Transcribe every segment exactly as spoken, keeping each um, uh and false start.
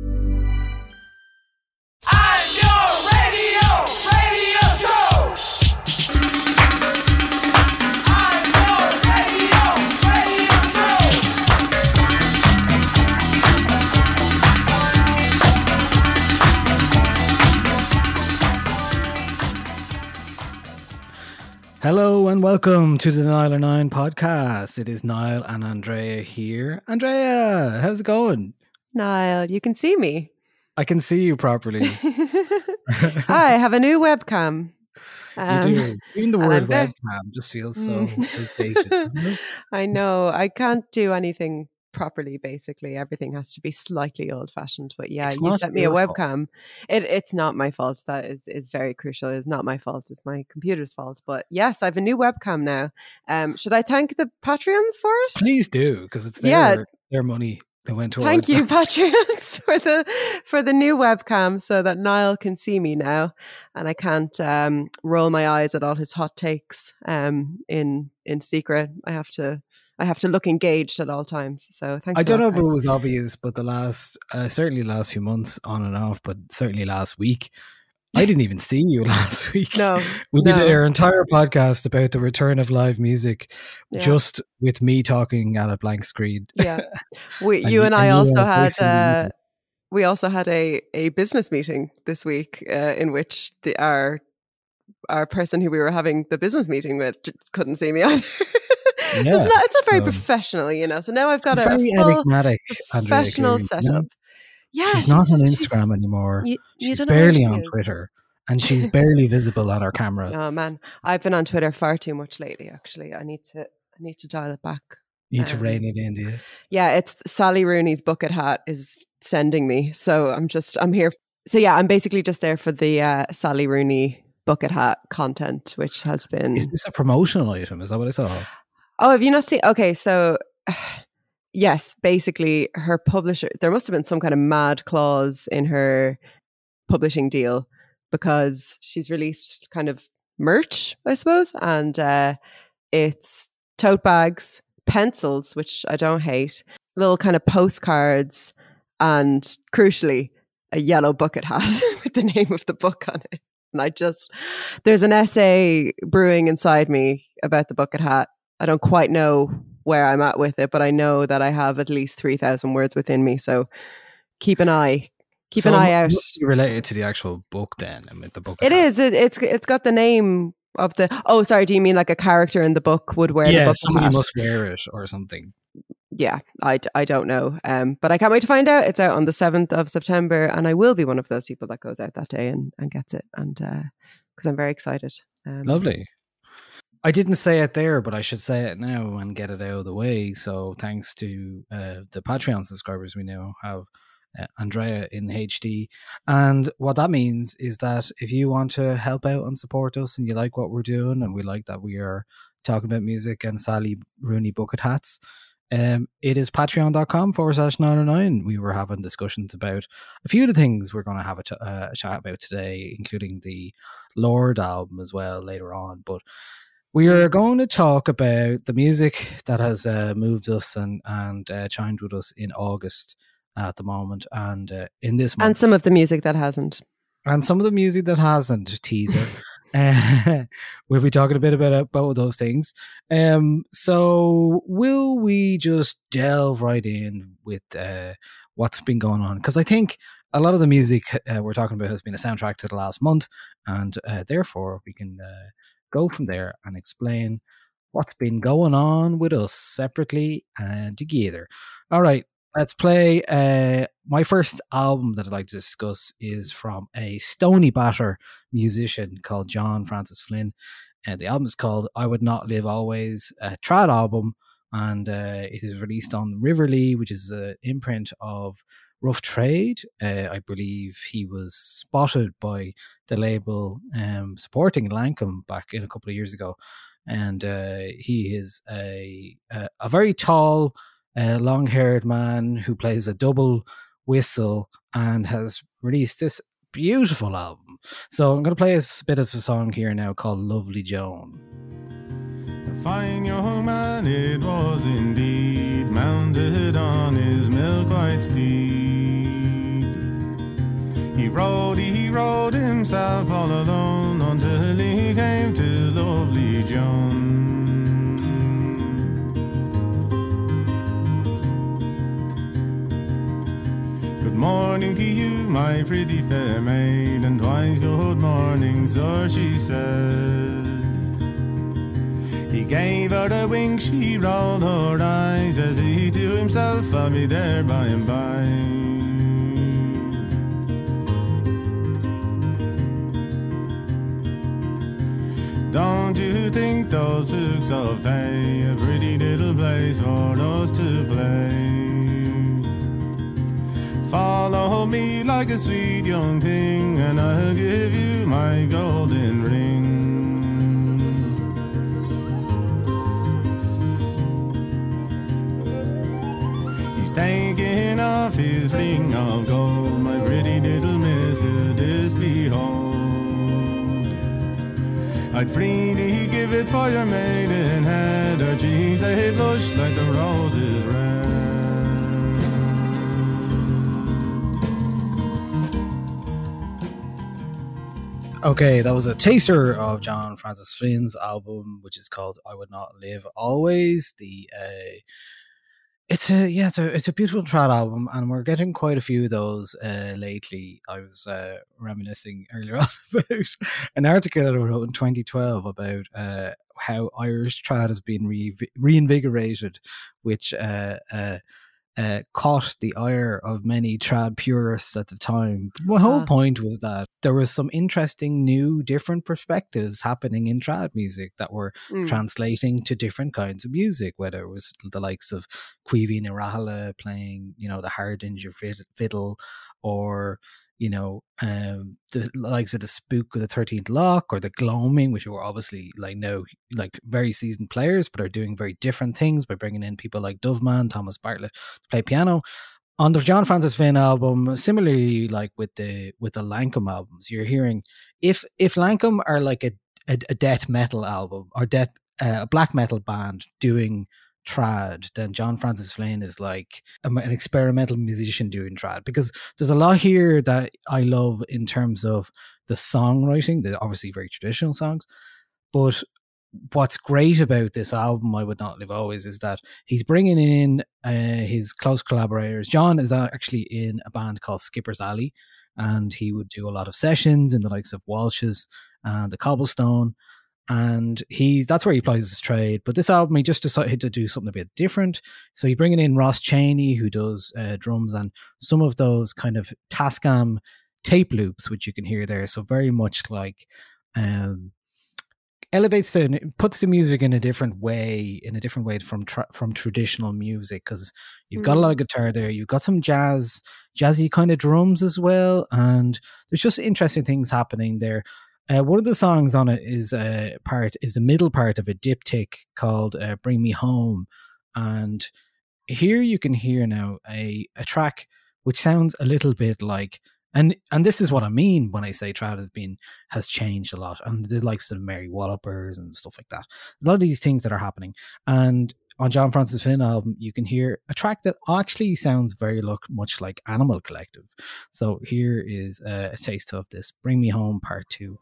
On your radio, radio show. On your radio, radio show. Hello and welcome to the Niallor nine podcast. It is Niall and Andrea here. Andrea, how's it going? Niall, you can see me. I can see you properly. I have a new webcam. Um, you do. Even the word webcam ve- just feels so outdated, doesn't it? I know. I can't do anything properly, basically. Everything has to be slightly old-fashioned. But yeah, it's you sent me a webcam. It, it's not my fault. That is, is very crucial. It's not my fault. It's my computer's fault. But yes, I have a new webcam now. Um, should I thank the Patreons for it? Please do, because it's their, yeah. their money. Thank you, Patreons, for the for the new webcam so that Niall can see me now and I can't um, roll my eyes at all his hot takes um, in in secret. I have to I have to look engaged at all times. So thanks. I don't know if it was obvious, but the last uh, certainly last few months on and off, but certainly last week. I didn't even see you last week. No, we did no. our entire podcast about the return of live music, yeah. just with me talking at a blank screen. Yeah, we, and you and, and I also had uh, we also had a, a business meeting this week uh, in which the our our person who we were having the business meeting with couldn't see me either. Yeah. So it's not it's not very um, professional, you know. So now I've got a, a full professional Andrea setup. You know? Yeah, she's, she's not on just, Instagram anymore. You, you she's barely on Twitter, and she's barely visible on our camera. Oh man, I've been on Twitter far too much lately. Actually, I need to I need to dial it back. You need um, to rein it in, do you? Yeah, it's Sally Rooney's bucket hat is sending me, so I'm just I'm here. So yeah, I'm basically just there for the uh, Sally Rooney bucket hat content, which has been. Is this a promotional item? Is that what I saw? Oh, have you not seen? Okay, so. Yes, basically her publisher, there must have been some kind of mad clause in her publishing deal because she's released kind of merch, I suppose. And uh, it's tote bags, pencils, which I don't hate, little kind of postcards, and crucially, a yellow bucket hat with the name of the book on it. And I just, there's an essay brewing inside me about the bucket hat. I don't quite know where I'm at with it, but I know that I have at least three thousand words within me. So keep an eye, keep so an eye out. Related to the actual book then? I mean, the book. It is. It, it's, it's got the name of the, oh, sorry. Do you mean like a character in the book would wear yeah, the book? Yeah, somebody hat? Must wear it or something. Yeah, I, I don't know. Um, but I can't wait to find out. It's out on the seventh of September and I will be one of those people that goes out that day and, and gets it. And uh, cause I'm very excited. Um, Lovely. I didn't say it there, but I should say it now and get it out of the way. So thanks to uh, the Patreon subscribers, we now have uh, Andrea in H D. And what that means is that if you want to help out and support us and you like what we're doing and we like that we are talking about music and Sally Rooney bucket hats, Um, it is patreon.com forward slash Niallor nine. We were having discussions about a few of the things we're going to have a, ch- uh, a chat about today, including the Lord album as well later on. But we are going to talk about the music that has uh, moved us and, and uh, chimed with us in August at the moment. And uh, in this month. And some of the music that hasn't. And some of the music that hasn't, teaser. Uh, we'll be talking a bit about both of those things. Um, so will we just delve right in with uh, what's been going on? Because I think a lot of the music uh, we're talking about has been a soundtrack to the last month, and uh, therefore we can uh, go from there and explain what's been going on with us separately and together. All right, let's play. Uh, my first album that I'd like to discuss is from a Stony Batter musician called John Francis Flynn. Uh, the album is called I Would Not Live Always, a trad album, and uh, it is released on Riverlee, which is an imprint of Rough Trade. Uh, I believe he was spotted by the label um, supporting Lankum back in a couple of years ago. And uh, he is a, a, a very tall... a long-haired man who plays a double whistle and has released this beautiful album. So I'm going to play a bit of a song here now called Lovely Joan. A fine young man it was indeed, mounted on his milk-white steed. He rode, he rode himself all alone until he came to Lovely Joan. Good morning to you, my pretty fair maid, and twice good morning, sir, she said. He gave her a wink, she rolled her eyes, as he to himself, I'll be there by and by. Don't you think those books of hay, a pretty little place for us to play? Follow me like a sweet young thing, and I'll give you my golden ring. He's taking off his ring of gold, my pretty little miss, to this behold. I'd freely give it for your maiden hand, her cheeks they blush like the roses red. Okay, that was a taster of John Francis Flynn's album, which is called I Would Not Live Always. The uh, it's a yeah, it's a, it's a beautiful trad album, and we're getting quite a few of those uh, lately. I was uh, reminiscing earlier on about an article that I wrote in twenty twelve about uh, how Irish trad has been re- reinvigorated, which uh, uh, Uh, caught the ire of many trad purists at the time. My whole uh, point was that there was some interesting, new, different perspectives happening in trad music that were mm. translating to different kinds of music, whether it was the likes of Caoimhín Ó Raghallaigh playing, you know, the Hardanger fiddle, or, you know, um, the likes of the Spook with the thirteenth Lock or the Gloaming, which were obviously like no, like very seasoned players, but are doing very different things by bringing in people like Doveman, Thomas Bartlett to play piano. On the John Francis Flynn album, similarly, like with the with the Lankum albums, you're hearing if if Lankum are like a a, a death metal album or death uh, a black metal band doing trad, then John Francis Flynn is like an experimental musician doing trad, because there's a lot here that I love in terms of the songwriting. They're obviously very traditional songs, but what's great about this album, I Would Not Live Always, is that he's bringing in uh, his close collaborators. John is actually in a band called Skipper's Alley, and he would do a lot of sessions in the likes of Walsh's and the Cobblestone. And he's that's where he plays his trade. But this album, he just decided to do something a bit different. So he's bringing in Ross Chaney, who does uh, drums and some of those kind of Tascam tape loops, which you can hear there. So very much like um, elevates the puts the music in a different way, in a different way from tra- from traditional music, because you've mm. got a lot of guitar there. You've got some jazz, jazzy kind of drums as well, and there's just interesting things happening there. Uh, one of the songs on it is a uh, part is the middle part of a diptych called uh, "Bring Me Home," and here you can hear now a, a track which sounds a little bit like, and and this is what I mean when I say trad has been has changed a lot, and the likes of Mary Wallopers and stuff like that. There's a lot of these things that are happening, and on John Francis Flynn album, you can hear a track that actually sounds very look much like Animal Collective. So here is a, a taste of this. Bring Me Home Part Two.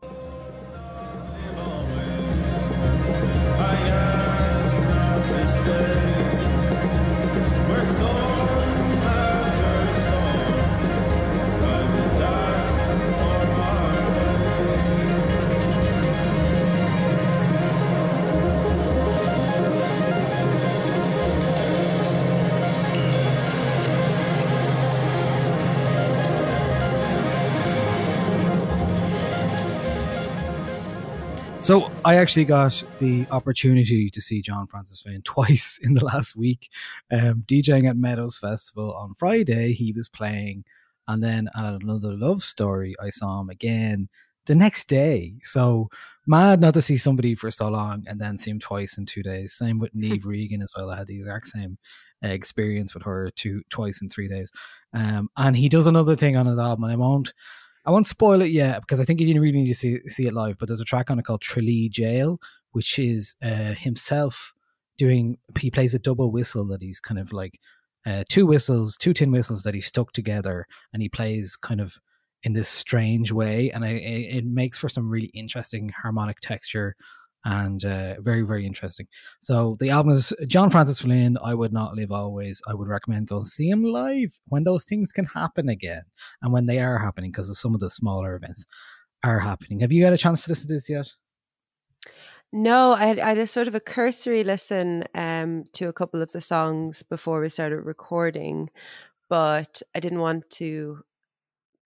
So I actually got the opportunity to see John Francis Flynn twice in the last week, um, DJing at Meadows Festival on Friday. He was playing, and then at another Love Story, I saw him again the next day. So mad not to see somebody for so long and then see him twice in two days. Same with Niamh Regan as well. I had the exact same uh, experience with her two twice in three days. Um, and he does another thing on his album, and I won't. I won't spoil it yet because I think you didn't really need to see, see it live, but there's a track on it called Tralee Jail, which is uh, himself doing, he plays a double whistle that he's kind of like uh, two whistles, two tin whistles that he stuck together, and he plays kind of in this strange way, and I, it, it makes for some really interesting harmonic texture and uh, very, very interesting. So the album is John Francis Flynn, I Would Not Live Always. I would recommend go see him live when those things can happen again, and when they are happening, because some of the smaller events are happening. Have you had a chance to listen to this yet? No, I had, I had a sort of a cursory listen um, to a couple of the songs before we started recording, but I didn't want to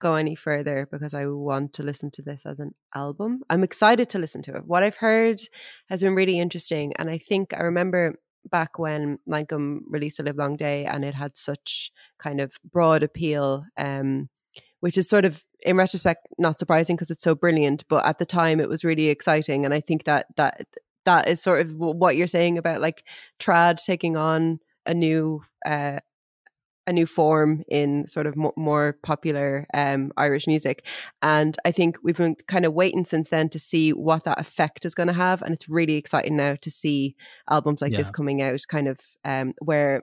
go any further because I want to listen to this as an album. I'm excited to listen to it. What I've heard has been really interesting, and I think I remember back when Lankum released A Live Long Day, and it had such kind of broad appeal, um, which is sort of in retrospect not surprising because it's so brilliant, but at the time it was really exciting. And I think that that that is sort of what you're saying about like trad taking on a new uh a new form in sort of more, more popular um, Irish music. And I think we've been kind of waiting since then to see what that effect is going to have. And it's really exciting now to see albums like yeah. this coming out, kind of um, where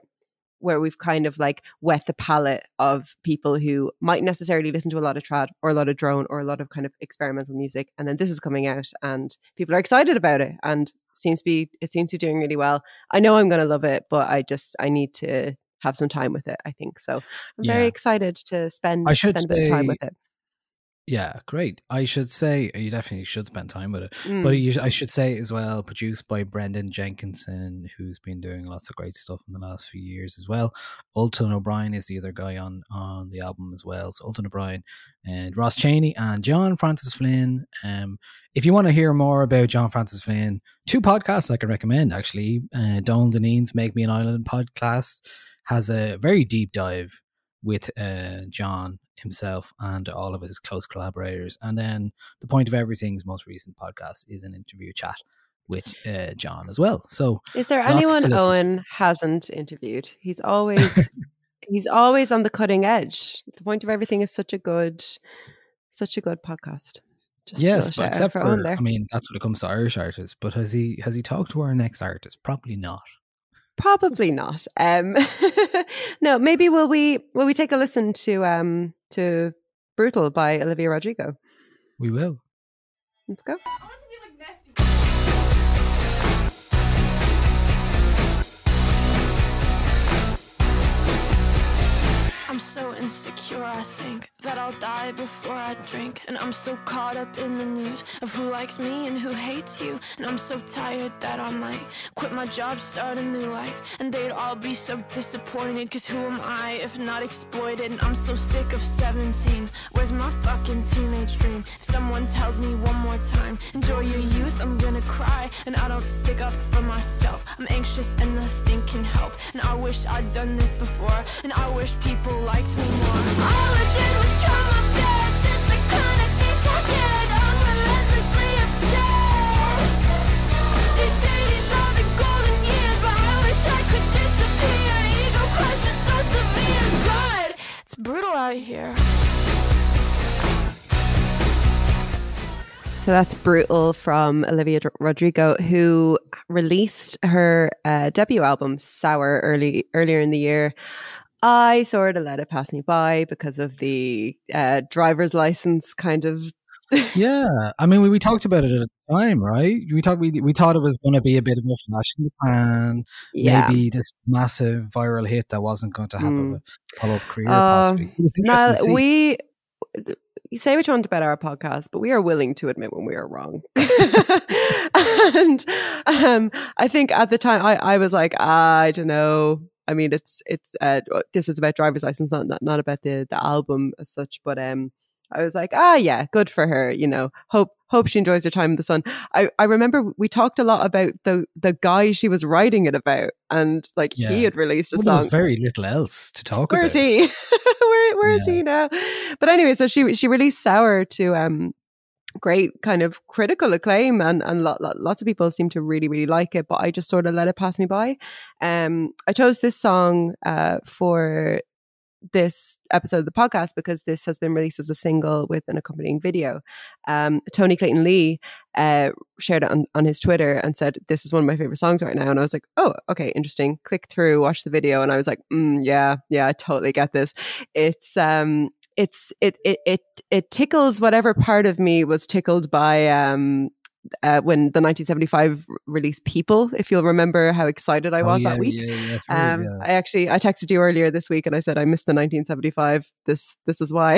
where we've kind of like wet the palette of people who might necessarily listen to a lot of trad or a lot of drone or a lot of kind of experimental music. And then this is coming out and people are excited about it, and seems to be, it seems to be doing really well. I know I'm going to love it, but I just, I need to have some time with it, I think. So I'm yeah. very excited to spend, spend say, a bit of time with it. Yeah, great. I should say, you definitely should spend time with it. Mm. But you, I should say as well, produced by Brendan Jenkinson, who's been doing lots of great stuff in the last few years as well. Ulton O'Brien is the other guy on, on the album as well. So Ulton O'Brien and Ross Chaney and John Francis Flynn. Um, if you want to hear more about John Francis Flynn, two podcasts I can recommend, actually. Uh, Donald Deneen's Make Me an Island podcast has a very deep dive with uh, John himself and all of his close collaborators. And then The Point of Everything's most recent podcast is an interview chat with uh, John as well. So is there anyone Owen hasn't interviewed? He's always he's always on the cutting edge. The Point of Everything is such a good such a good podcast. Just yes, but except for, Owen there. I mean, that's when it comes to Irish artists. But has he has he talked to our next artist? Probably not. Probably not. Um, no, maybe will we will we take a listen to um, to Brutal by Olivia Rodrigo? We will. Let's go. I'm so insecure, I think that I'll die before I drink. And I'm so caught up in the news of who likes me and who hates you. And I'm so tired that I might quit my job, start a new life. And they'd all be so disappointed, cause who am I if not exploited? And I'm so sick of seventeen. Where's my fucking teenage dream? If someone tells me one more time, enjoy your youth, I'm gonna cry. And I don't stick up for myself. I'm anxious and nothing can help. And I wish I'd done this before. And I wish people liked me more. All I did was try my best. That's the kind of things I did. I'm relentlessly upset. They say these are the golden years, but I wish I could disappear. Ego brutal out here. So that's Brutal from Olivia Rodrigo, who released her uh, debut album, Sour, early earlier in the year. I sort of let it pass me by because of the uh, driver's license kind of. Yeah. I mean, we, we talked about it at the time, right? We talked, we, we thought it was going to be a bit of a flash in the pan, yeah. maybe this massive viral hit that wasn't going to have mm. a follow-up career, uh, possibly. Now, we... You say what you want about our podcast, but we are willing to admit when we are wrong. And um, I think at the time I, I was like, ah, I don't know. I mean, it's it's uh, this is about driver's license, not not, not about the, the album as such. But um, I was like, ah, yeah, good for her. You know, hope hope she enjoys her time in the sun. I, I remember we talked a lot about the the guy she was writing it about, and like yeah. he had released a well, song. There was very little else to talk Where about. Where is he? Where, where yeah. is he now? But anyway, so she she released Sour to um, great kind of critical acclaim, and, and lot, lot, lots of people seem to really, really like it, but I just sort of let it pass me by. Um, I chose this song uh, for this episode of the podcast because this has been released as a single with an accompanying video. Um, Tony Clayton Lee uh, shared it on, on his Twitter and said, this is one of my favorite songs right now. And I was like, oh, okay, interesting. Click through, watch the video. And I was like, mm, yeah, yeah, I totally get this. It's, um, it's, it, it, it, it tickles whatever part of me was tickled by, um, Uh, when the nineteen seventy-five release People, if you'll remember how excited I was oh, yeah, that week. Yeah, yeah, right, um, yeah. I actually, I texted you earlier this week and I said, I missed the nineteen seventy-five. This, this is why.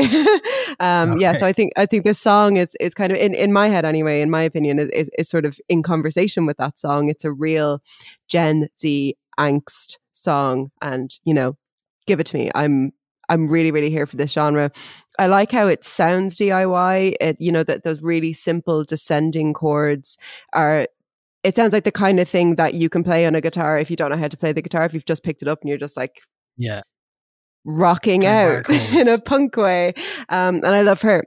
um, okay. Yeah. So I think, I think this song is, is kind of in, in my head anyway, in my opinion, is, is sort of in conversation with that song. It's a real Gen Z angst song and, you know, give it to me. I'm, I'm really, really here for this genre. I like how it sounds D I Y. It, you know, that those really simple descending chords are, it sounds like the kind of thing that you can play on a guitar if you don't know how to play the guitar, if you've just picked it up and you're just like, yeah, rocking out in a punk way. Um, and I love her.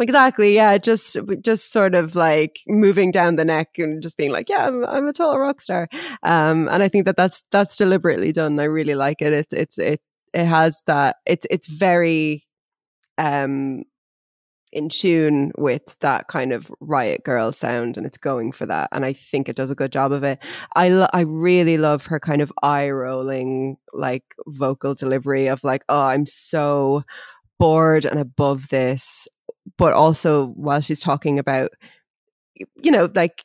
Exactly. Yeah. Just, just sort of like moving down the neck and just being like, yeah, I'm, I'm a total rock star. Um, and I think that that's, that's deliberately done. I really like it. It's, it's, it. It has that, it's it's very um, in tune with that kind of Riot Girl sound, and it's going for that. And I think it does a good job of it. I, lo- I really love her kind of eye-rolling, like, vocal delivery of like, oh, I'm so bored and above this. But also while she's talking about, you know, like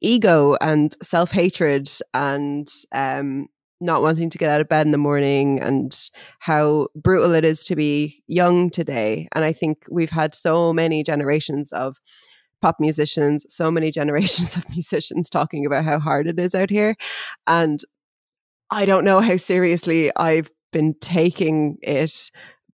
ego and self-hatred and... um not wanting to get out of bed in the morning and how brutal it is to be young today. And I think we've had so many generations of pop musicians, so many generations of musicians talking about how hard it is out here. And I don't know how seriously I've been taking it.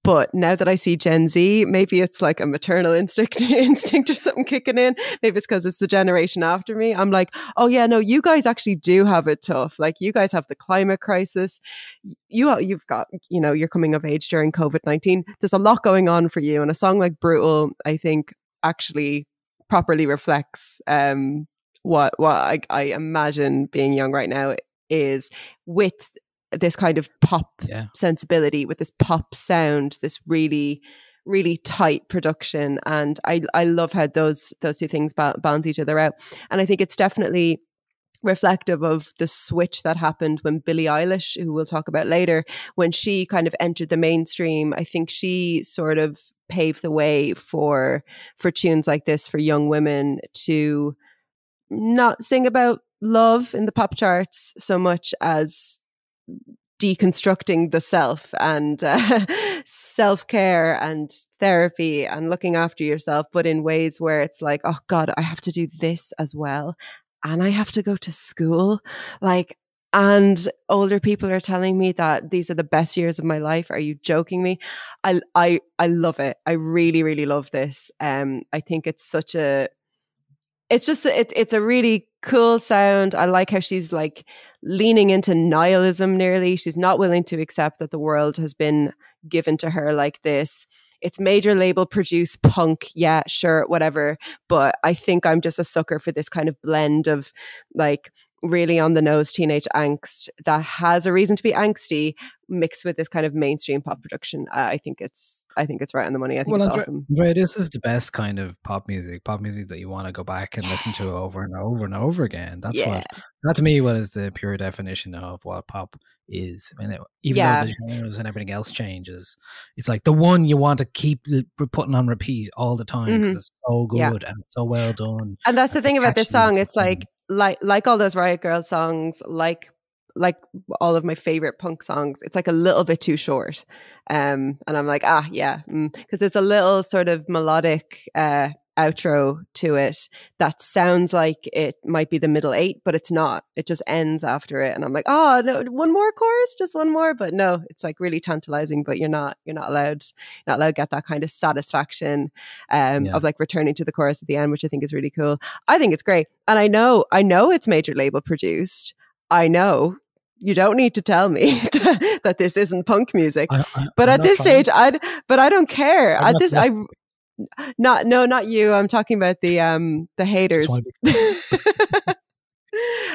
But now that I see Gen Z, maybe it's like a maternal instinct instinct or something kicking in. Maybe it's because it's the generation after me. I'm like, oh yeah, no, you guys actually do have it tough. Like you guys have the climate crisis. You, you've got, you know, you're coming of age during covid nineteen. There's a lot going on for you. And a song like Brutal, I think, actually properly reflects um, what, what I, I imagine being young right now is with... this kind of pop yeah. sensibility, with this pop sound, this really, really tight production. And I, I love how those those two things ba- balance each other out. And I think it's definitely reflective of the switch that happened when Billie Eilish, who we'll talk about later, when she kind of entered the mainstream. I think she sort of paved the way for for tunes like this for young women to not sing about love in the pop charts so much as deconstructing the self and uh, self-care and therapy and looking after yourself, but in ways where it's like, oh God, I have to do this as well. And I have to go to school. Like, and older people are telling me that these are the best years of my life. Are you joking me? I, I, I love it. I really, really love this. Um, I think it's such a, it's just, it's, it's a really cool sound. I like how she's like leaning into nihilism nearly. She's not willing to accept that the world has been given to her like this. It's major label produce punk. Yeah, sure, whatever. But I think I'm just a sucker for this kind of blend of like really on the nose teenage angst that has a reason to be angsty mixed with this kind of mainstream pop production. Uh, I think it's I think it's right on the money. I think well, it's Andre, awesome. Andre, this is the best kind of pop music, pop music that you want to go back and yeah. listen to over and over and over again. That's yeah. what, that to me, what is the pure definition of what pop is. And it, even yeah. though the genres and everything else changes, it's like the one you want to keep putting on repeat all the time because mm-hmm. it's so good yeah. and it's so well done. And that's, that's the thing about this song. It's like, Like like all those Riot Girl songs, like like all of my favorite punk songs, it's like a little bit too short, um, and I'm like, ah, yeah, because mm. there's a little sort of melodic uh, outro to it that sounds like it might be the middle eight, but it's not. It just ends after it, and I'm like, oh no, one more chorus, just one more. But no, it's like really tantalizing. But you're not you're not allowed you're not allowed to get that kind of satisfaction um, yeah. of like returning to the chorus at the end, which I think is really cool. I think it's great. And I know, I know it's major label produced. I know you don't need to tell me that this isn't punk music. I, I, but I'm at this stage, I but I don't care. I'm at this, I not no, not you. I'm talking about the um the haters.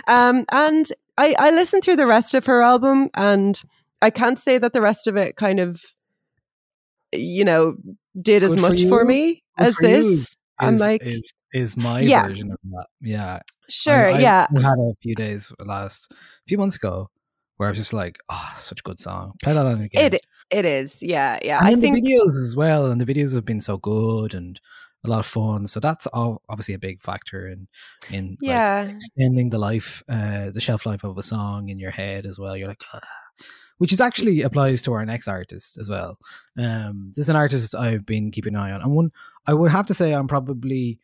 um, and I I listened through the rest of her album, and I can't say that the rest of it kind of, you know, did as Good much for, for me Good as for this. Is, I'm like. Is. Is my yeah. version of that. Yeah. Sure. I, I yeah. I had a few days last, a few months ago where I was just like, oh, such a good song. Play that on again. It, it is. Yeah. Yeah. And I think the videos as well. And the videos have been so good and a lot of fun. So that's all obviously a big factor in, in yeah. like extending the life, uh, the shelf life of a song in your head as well. You're like, ah. Which is actually applies to our next artist as well. Um, this is an artist I've been keeping an eye on. And one, I would have to say I'm probably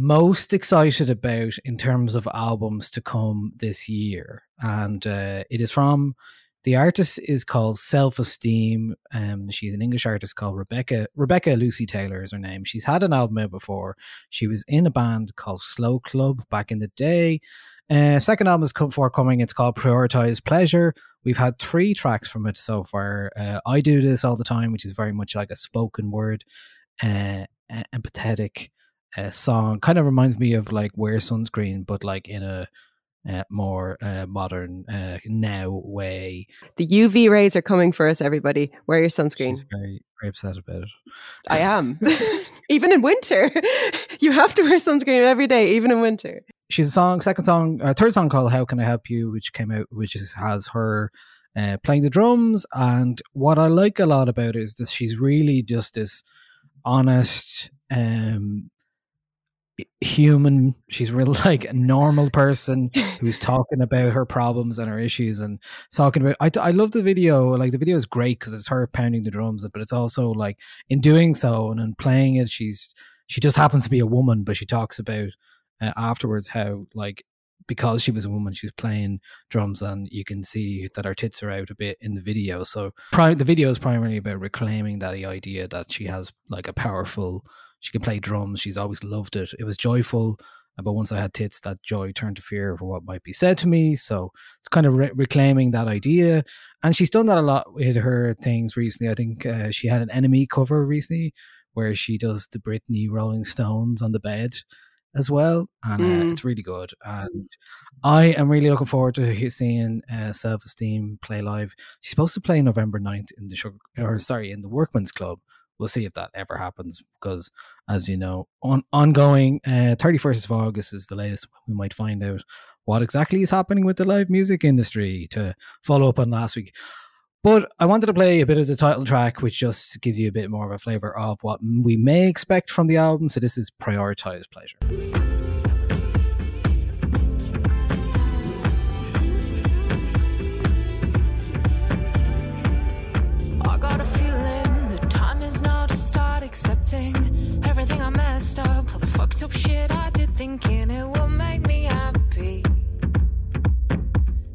most excited about in terms of albums to come this year, and uh, it is from the artist is called Self-Esteem. Um, she's an English artist called Rebecca Rebecca Lucy Taylor is her name. She's had an album out before. She was in a band called Slow Club back in the day. Uh, second album is come forthcoming. It's called Prioritize Pleasure. We've had three tracks from it so far. Uh, I Do This All the Time, which is very much like a spoken word, uh, empathetic. A song kind of reminds me of like Wear Sunscreen, but like in a uh, more uh, modern uh, now way. The U V rays are coming for us, everybody. Wear your sunscreen. She's very, very upset about it. I am. Even in winter, you have to wear sunscreen every day, even in winter. She's a song, second song, uh, third song called How Can I Help You, which came out, which is, has her uh, playing the drums. And what I like a lot about it is that she's really just this honest, um, human. She's really like a normal person who's talking about her problems and her issues and talking about I, I love the video. Like the video is great because it's her pounding the drums, but it's also like in doing so and in playing it, she's she just happens to be a woman, but she talks about uh, afterwards how like because she was a woman, she was playing drums, and you can see that her tits are out a bit in the video. So pri- the video is primarily about reclaiming that the idea that she has like a powerful she can play drums. She's always loved it. It was joyful. But once I had tits, that joy turned to fear for what might be said to me. So it's kind of re- reclaiming that idea. And she's done that a lot with her things recently. I think uh, she had an Enemy cover recently where she does the Britney Rolling Stones on the bed as well. And mm. uh, it's really good. And I am really looking forward to seeing uh, Self-Esteem play live. She's supposed to play November ninth in the sugar, or sorry, in the Workman's Club. We'll see if that ever happens because, as you know, on ongoing uh, thirty-first of August is the latest. We might find out what exactly is happening with the live music industry to follow up on last week. But I wanted to play a bit of the title track, which just gives you a bit more of a flavour of what we may expect from the album. So this is Prioritize Pleasure. Everything I messed up, all the fucked up shit I did, thinking it will make me happy.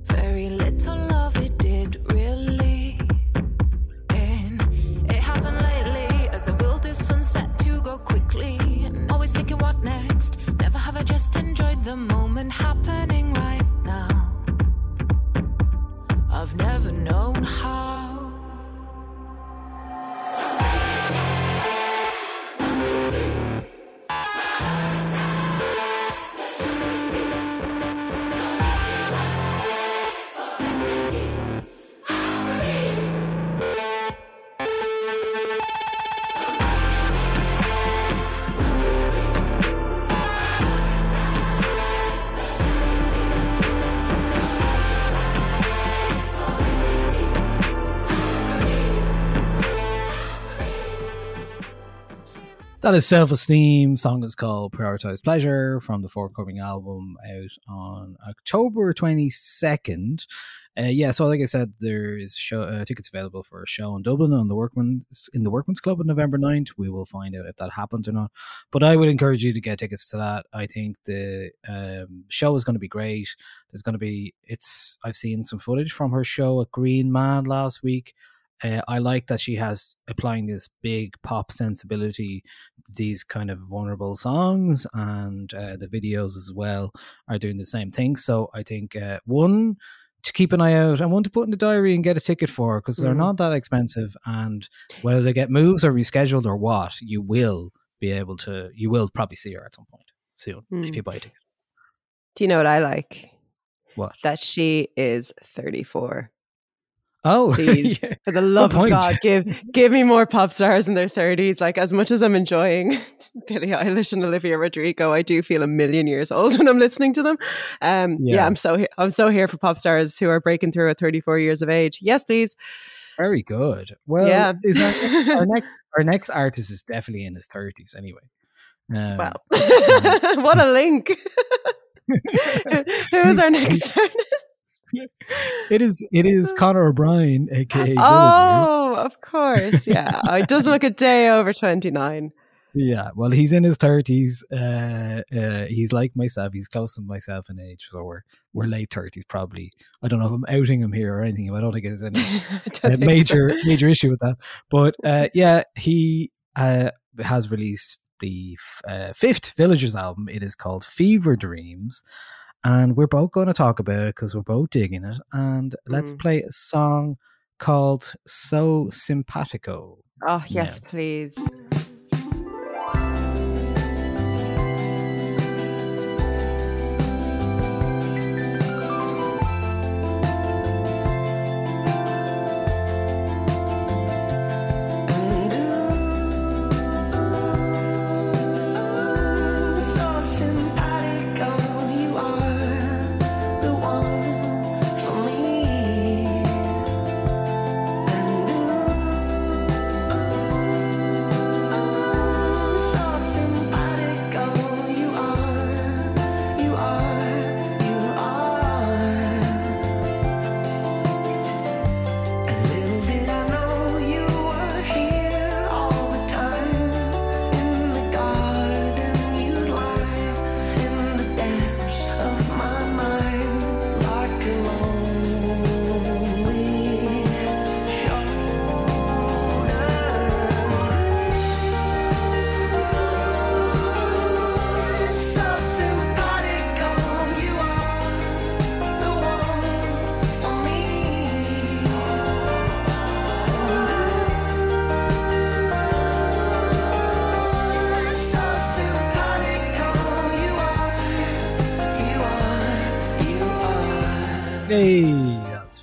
Very little love it did really, and it happened lately as I willed this sunset to go quickly, and always thinking what next, never That is Self-Esteem. Song is called Prioritize Pleasure from the forthcoming album out on October twenty-second. Uh, yeah, so like I said, there is show, uh, tickets available for a show in Dublin on the Workman's in the Workman's Club on November ninth. We will find out if that happens or not. But I would encourage you to get tickets to that. I think the um, show is going to be great. There's going to be it's. I've seen some footage from her show at Green Man last week. Uh, I like that she has applying this big pop sensibility to these kind of vulnerable songs, and uh, the videos as well are doing the same thing. So I think uh, one to keep an eye out and one to put in the diary and get a ticket for, because they're mm. not that expensive. And whether they get moves or rescheduled or what, you will be able to, you will probably see her at some point soon mm. if you buy a ticket. Do you know what I like? What? That she is thirty-four. Oh, please, yeah. For the love of God, give give me more pop stars in their thirties. Like, as much as I'm enjoying Billie Eilish and Olivia Rodrigo, I do feel a million years old when I'm listening to them. Um, yeah. yeah, I'm so he- I'm so here for pop stars who are breaking through at thirty-four years of age. Yes, please. Very good. Well, yeah. is our, next, our next our next artist is definitely in his thirties anyway. Um, wow, um, what a link! Who is our next artist? It is it is Conor O'Brien, aka Oh, Villager. Of course, yeah. Oh, it does look a day over twenty-nine. Yeah, well, he's in his thirties. Uh, uh, he's like myself. He's close to myself in age, so we're we're late thirties probably. I don't know if I'm outing him here or anything. But I don't think there's any uh, major so. major issue with that. But uh, yeah, he uh, has released the f- uh, fifth Villagers album. It is called Fever Dreams. And we're both going to talk about it because we're both digging it. And let's mm. play a song called So Simpatico. Oh, yes, now. Please.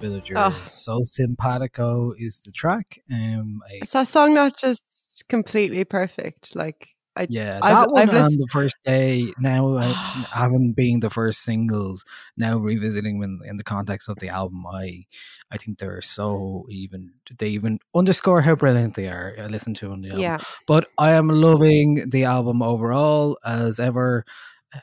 Villager. Oh. So Simpatico is the track. Um, I, is that song not just completely perfect? Like, I, yeah, that I've, one I've on listened- the first day. Now, I, having being the first singles, now revisiting them in, in the context of the album, I, I think they're so even. They even underscore how brilliant they are. I listen to on the album, yeah. But I am loving the album overall as ever.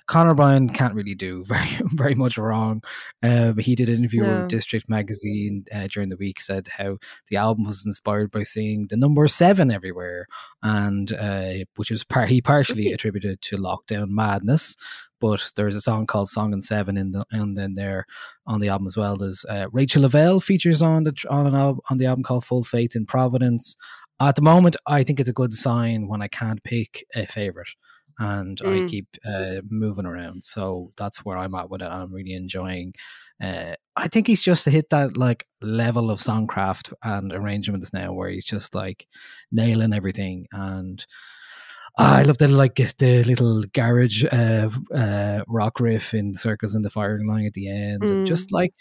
Conor O'Brien can't really do very very much wrong. Um, he did an interview no. with District Magazine uh, during the week, said how the album was inspired by seeing the number seven everywhere, and uh, which was par- he partially attributed to lockdown madness. But there's a song called Song and Seven in the, and then there on the album as well. There's uh, Rachel Lavelle features on the on an al- on the album called Full Faith in Providence. At the moment, I think it's a good sign when I can't pick a favourite. And mm. I keep uh, moving around. So that's where I'm at with it. I'm really enjoying uh, I think he's just hit that like level of songcraft and arrangements now where he's just like nailing everything. And I love the like the little garage uh, uh, rock riff in Circles in the Firing Line at the end. Mm. And just like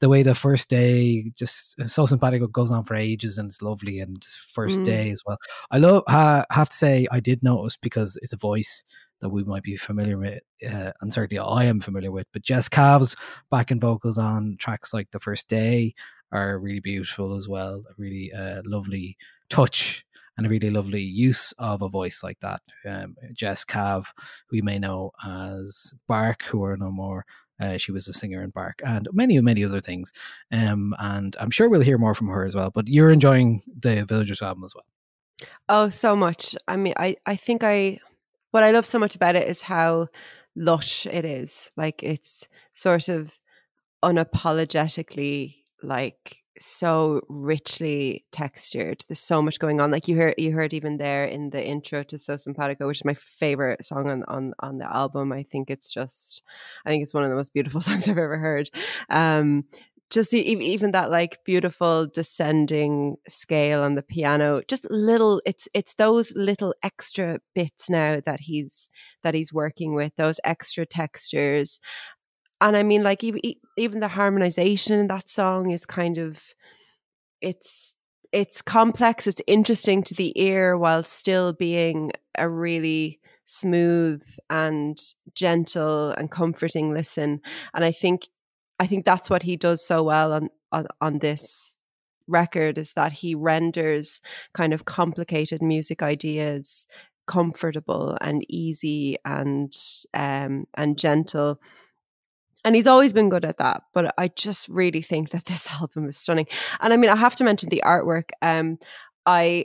the way the first day just So Simpatico goes on for ages and it's lovely, and first mm. day as well. I love. I have to say I did notice, because it's a voice that we might be familiar with uh, and certainly I am familiar with, but Jess Cav's backing vocals on tracks like The First Day are really beautiful as well. A really uh, lovely touch and a really lovely use of a voice like that. Um, Jess Cav, who you may know as Bark, who are no more. Uh, she was a singer in Bark and many, many other things. Um, and I'm sure we'll hear more from her as well. But you're enjoying the Villagers album as well. Oh, so much. I mean, I, I think I, what I love so much about it is how lush it is. Like, it's sort of unapologetically, like, so richly textured. There's so much going on. Like, you heard, you heard even there in the intro to So Simpatico, which is my favorite song on, on, on the album. I think it's just, I think it's one of the most beautiful songs I've ever heard. Um, just even that, like, beautiful descending scale on the piano, just little, it's it's those little extra bits now that he's that he's working with, those extra textures. And I mean, like, even even the harmonization in that song is kind of, it's it's complex, it's interesting to the ear while still being a really smooth and gentle and comforting listen. And I think I think that's what he does so well on, on, on this record, is that he renders kind of complicated music ideas comfortable and easy and um, and gentle. And he's always been good at that, but I just really think that this album is stunning. And I mean, I have to mention the artwork. Um, I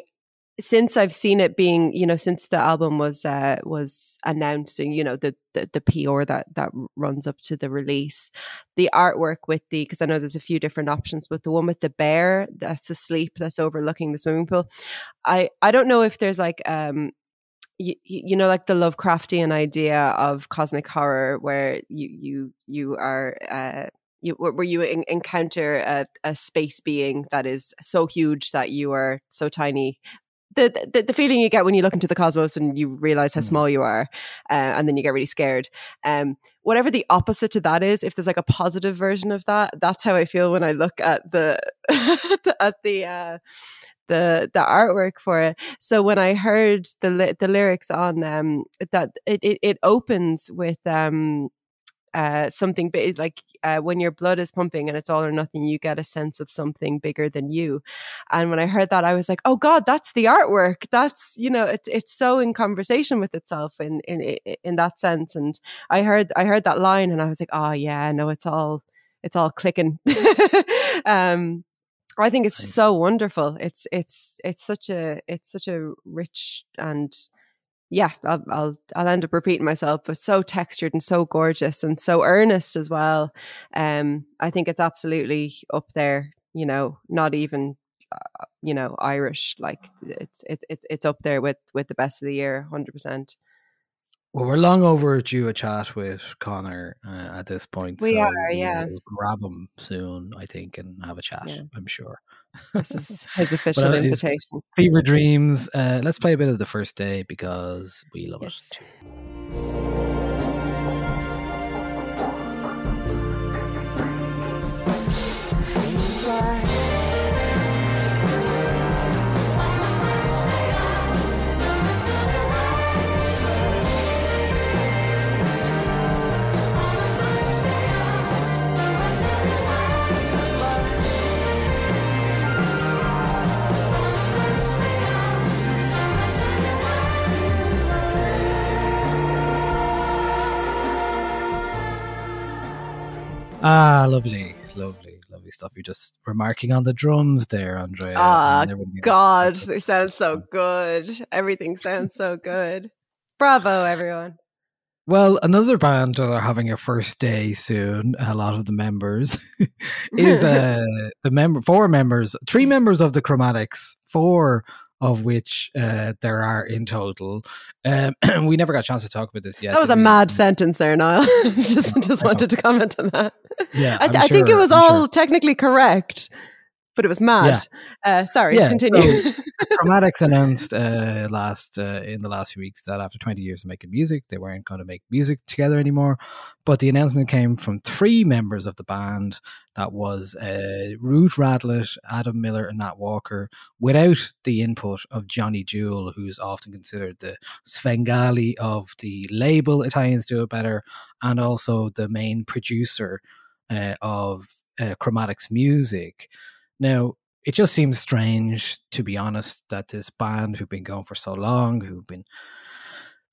since I've seen it being, you know, since the album was uh, was announcing, you know, the the, the P R that that runs up to the release, the artwork with the, because I know there's a few different options, but the one with the bear that's asleep, that's overlooking the swimming pool. I I don't know if there's like um. You, you know, like the Lovecraftian idea of cosmic horror, where you you you are uh, you, where you in, encounter a, a space being that is so huge that you are so tiny. The, the the feeling you get when you look into the cosmos and you realize how small you are, uh, and then you get really scared. Um, whatever the opposite to that is, if there's like a positive version of that, that's how I feel when I look at the at the. Uh, the the artwork for it. So when I heard the li- the lyrics on um that, it it, it opens with um uh something big, like uh, when your blood is pumping and it's all or nothing, you get a sense of something bigger than you. And when I heard that, I was like, oh god, that's the artwork. That's, you know, it's it's so in conversation with itself in in in that sense. And I heard I heard that line and I was like, oh yeah, no, it's all it's all clicking. um I think it's nice. So wonderful. It's it's it's such a it's such a rich and yeah. I'll I'll I'll end up repeating myself, but so textured and so gorgeous and so earnest as well. Um, I think it's absolutely up there. You know, not even uh, you know Irish. Like it's it's it, it's up there with with the best of the year, one hundred percent. Well, we're long overdue a chat with Conor uh, at this point. We so are, yeah. We'll grab him soon, I think, and have a chat, yeah. I'm sure. This is his official well, invitation. Fever Dreams. Uh, let's play a bit of The First Day because we love yes. it too. Ah, lovely, lovely, lovely stuff. You're just remarking on the drums there, Andrea. Ah, oh, God, they sound so good. Everything sounds so good. Bravo, everyone. Well, another band that are having a first day soon, a lot of the members, is uh, the member, four members, three members of the Chromatics, four of which uh, there are in total. Um, we never got a chance to talk about this yet. That was a mad sentence there, Niall. just just wanted to comment on that. Yeah, I, th- sure, I think it was I'm all sure. technically correct, but it was mad. Yeah. Uh, sorry, yeah, continue. So, Chromatics announced uh, last uh, in the last few weeks that after twenty years of making music, they weren't going to make music together anymore. But the announcement came from three members of the band. That was uh, Ruth Radlett, Adam Miller and Nat Walker, without the input of Johnny Jewel, who's often considered the Svengali of the label Italians Do It Better, and also the main producer uh, of uh, Chromatics music. Now, it just seems strange, to be honest, that this band who've been going for so long, who've been,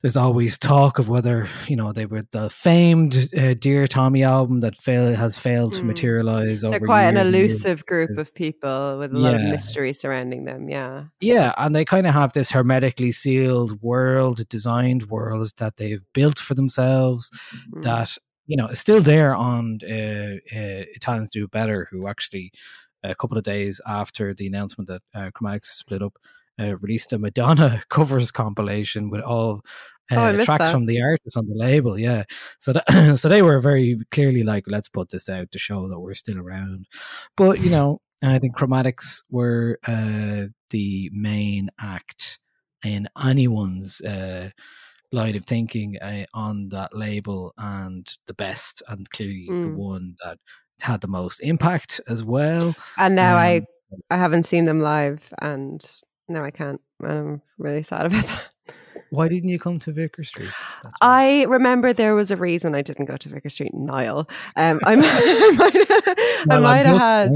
there's always talk of whether, you know, they were the famed uh, Dear Tommy album that fail, has failed mm. to materialize over years. They're quite an elusive group of people with a yeah. lot of mystery surrounding them, yeah. Yeah, and they kind of have this hermetically sealed world, designed world that they've built for themselves mm. that, you know, is still there on uh, uh, Italians Do Better, who actually, a couple of days after the announcement that uh, Chromatics split up, Uh, released a Madonna covers compilation with all uh, oh, tracks that. from the artists on the label. Yeah, so that, so they were very clearly like, let's put this out to show that we're still around. But you know, I think Chromatics were uh, the main act in anyone's uh, line of thinking uh, on that label, and the best, and clearly mm. the one that had the most impact as well. And now um, I I haven't seen them live, and. No, I can't. I'm really sad about that. Why didn't you come to Vicar Street? I remember there was a reason I didn't go to Vicar Street, Niall. Um, I might, I might have had...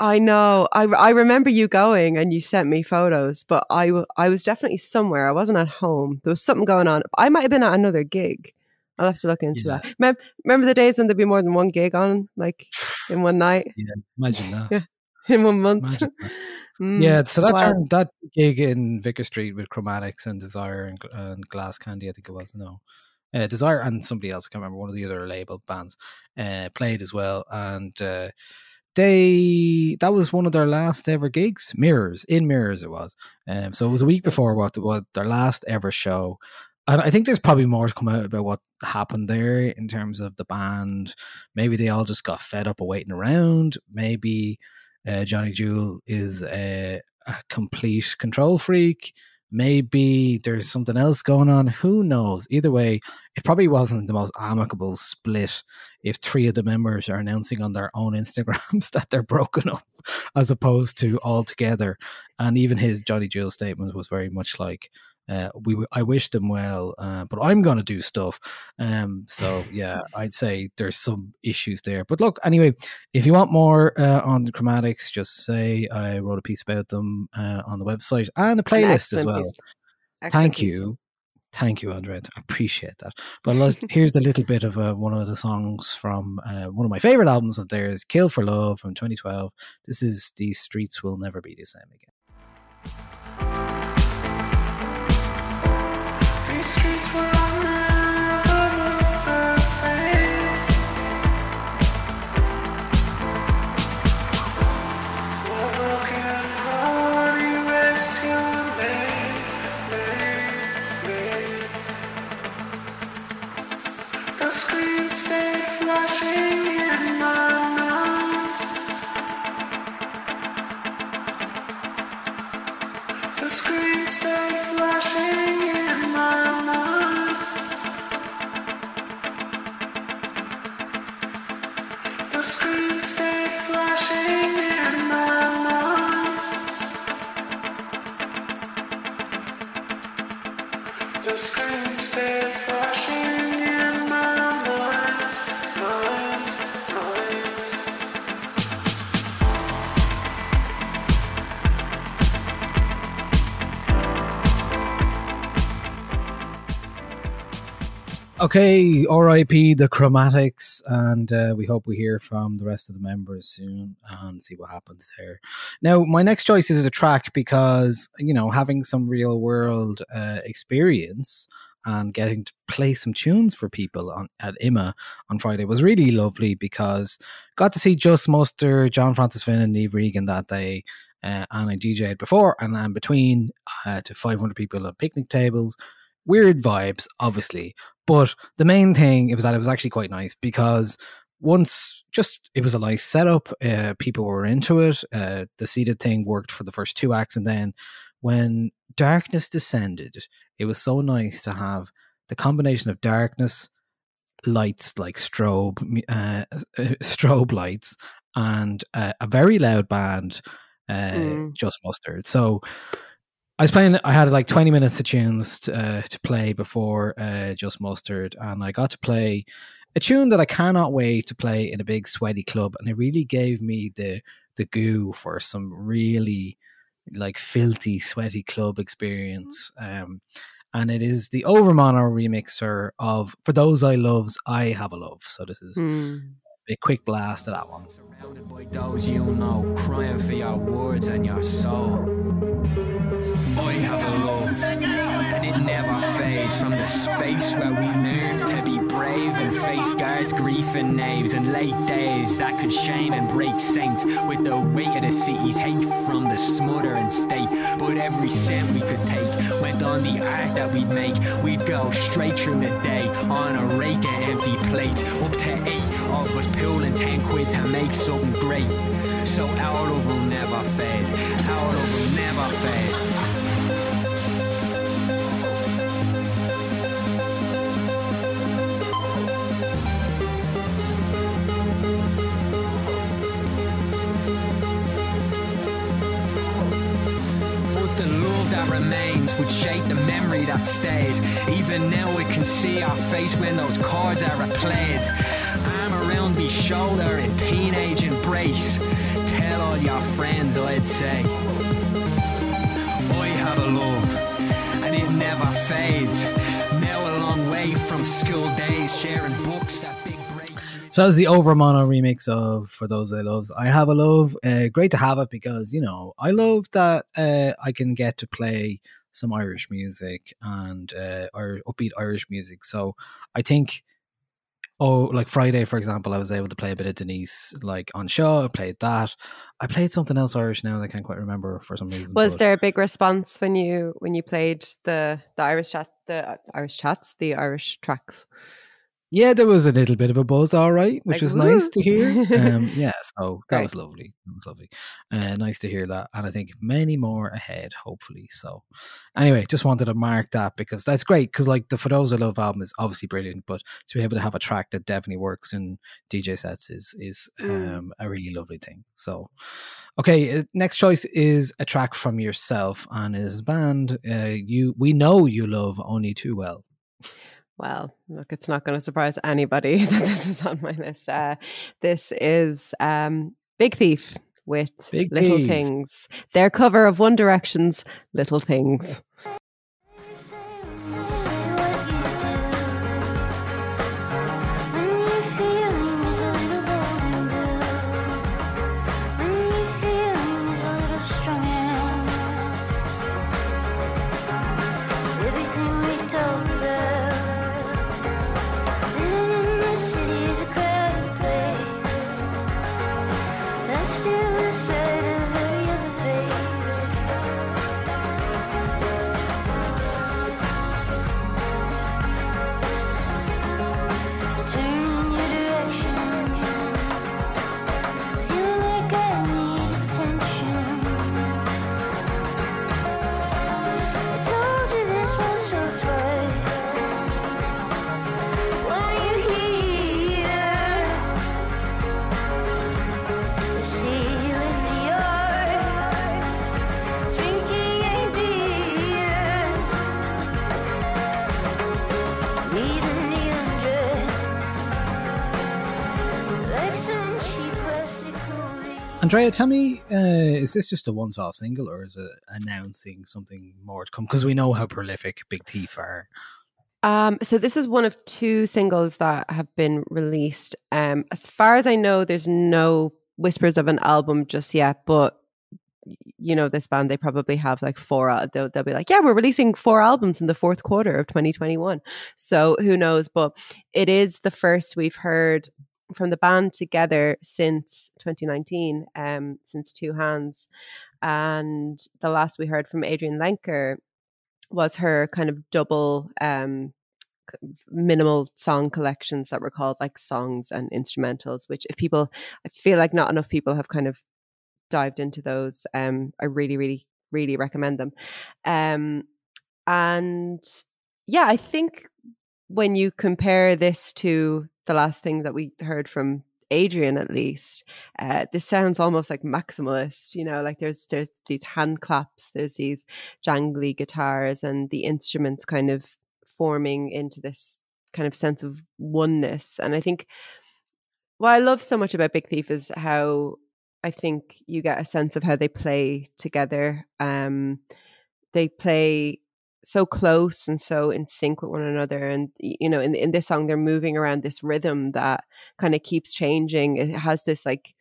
I know. I, I remember you going and you sent me photos, but I, I was definitely somewhere. I wasn't at home. There was something going on. I might have been at another gig. I'll have to look into yeah. that. Remember, remember the days when there'd be more than one gig on, like, in one night? Yeah, imagine that. Yeah. In one month. Mm, yeah, so that's wow. our, that gig in Vicar Street with Chromatics and Desire and, and Glass Candy, I think it was, no. Uh, Desire and somebody else, I can't remember, one of the other label bands, uh, played as well. And uh, they, that was one of their last ever gigs, Mirrors, in Mirrors it was. Um, so it was a week before what was their last ever show. And I think there's probably more to come out about what happened there in terms of the band. Maybe they all just got fed up of waiting around. Maybe... Uh, Johnny Jewel is a, a complete control freak. Maybe there's something else going on. Who knows? Either way, it probably wasn't the most amicable split if three of the members are announcing on their own Instagrams that they're broken up as opposed to all together. And even his Johnny Jewel statement was very much like, uh, we, I wish them well, uh, but I'm going to do stuff. Um, so, yeah, I'd say there's some issues there. But look, anyway, if you want more uh, on Chromatics, just say I wrote a piece about them uh, on the website and a playlist as well. Thank you. Thank you, Andrea. I appreciate that. But here's a little bit of uh, one of the songs from uh, one of my favorite albums of theirs, Kill for Love from twenty twelve. This is These Streets Will Never Be the Same Again. Streets where I'm Okay, R I P the Chromatics, and uh, we hope we hear from the rest of the members soon and see what happens there. Now, my next choice is a track because, you know, having some real world uh, experience and getting to play some tunes for people on, at I M A on Friday was really lovely because got to see Just Mustard, John Francis Flynn and Niamh Regan that day. Uh, and I D J'd before and in between uh, to five hundred people at picnic tables. Weird vibes, obviously. But the main thing it was that it was actually quite nice because once just it was a nice setup. Uh, people were into it. Uh, the seated thing worked for the first two acts. And then when darkness descended, it was so nice to have the combination of darkness, lights like strobe, uh, strobe lights and uh, a very loud band, uh, mm. Just Mustard. So... I was playing, I had like twenty minutes of tunes to, uh, to play before uh, Just Mustard, and I got to play a tune that I cannot wait to play in a big sweaty club, and it really gave me the the goo for some really like filthy, sweaty club experience. Um, and it is the Overmono remixer of For Those I Love's I Have a Love. So this is mm. a quick blast of that one. Surrounded by those you know, crying for your words and your soul. I have a love, and it never fades from the space where we learn to be brave and face guards, grief and knaves, and late days that could shame and break saints with the weight of the city's hate from the smothering state. But every cent we could take went on the art that we'd make. We'd go straight through the day on a rake of empty plates, up to eight of us pulling ten quid to make something great. So our love will never fade, our love will never fade. That remains would shape the memory that stays. Even now we can see our face when those chords are replayed. Arm around me shoulder in teenage embrace. Tell all your friends, I'd say I have a love and it never fades. Now a long way from school days, sharing books at Big Break. So that was the Overmono remix of For Those I Love, I Have a Love. Uh, great to have it because, you know, I love that uh, I can get to play some Irish music and uh, or upbeat Irish music. So I think, oh, like Friday, for example, I was able to play a bit of Denise, like on Shaw. I played that. I played something else Irish now that I can't quite remember for some reason. Was but... there a big response when you when you played the the Irish chat, the Irish chats, the Irish tracks? Yeah, there was a little bit of a buzz, all right, which like, was woo. nice to hear. Um, yeah, so that Great. was lovely. That was lovely. Uh, nice to hear that. And I think many more ahead, hopefully. So anyway, just wanted to mark that because that's great. Because like the For Those I Love album is obviously brilliant, but to be able to have a track that definitely works in D J sets is, is mm. um, a really lovely thing. So, okay, next choice is a track from yourself and is a band uh, you we know you love only too well. Well, look, it's not going to surprise anybody that this is on my list. Uh, this is um, Big Thief with Big Little Thief. Things. Their cover of One Direction's Little Things. Andrea, tell me, uh, is this just a once-off single or is it announcing something more to come? Because we know how prolific Big Thief are. Um, so this is one of two singles that have been released. Um, as far as I know, there's no whispers of an album just yet, but you know, this band, they probably have like four, they'll, they'll be like, yeah, we're releasing four albums in the fourth quarter of twenty twenty-one. So who knows? But it is the first we've heard from the band together since twenty nineteen, um, since Two Hands. And the last we heard from Adrienne Lenker was her kind of double um, minimal song collections that were called like Songs and Instrumentals, which if people, I feel like not enough people have kind of dived into those. Um, I really, really, really recommend them. Um, and yeah, I think when you compare this to the last thing that we heard from Adrienne, at least, uh, this sounds almost like maximalist, you know, like there's there's these hand claps, there's these jangly guitars and the instruments kind of forming into this kind of sense of oneness. And I think what I love so much about Big Thief is how I think you get a sense of how they play together. Um, they play so close and so in sync with one another. And, you know, in, in this song, they're moving around this rhythm that kind of keeps changing. It has this like,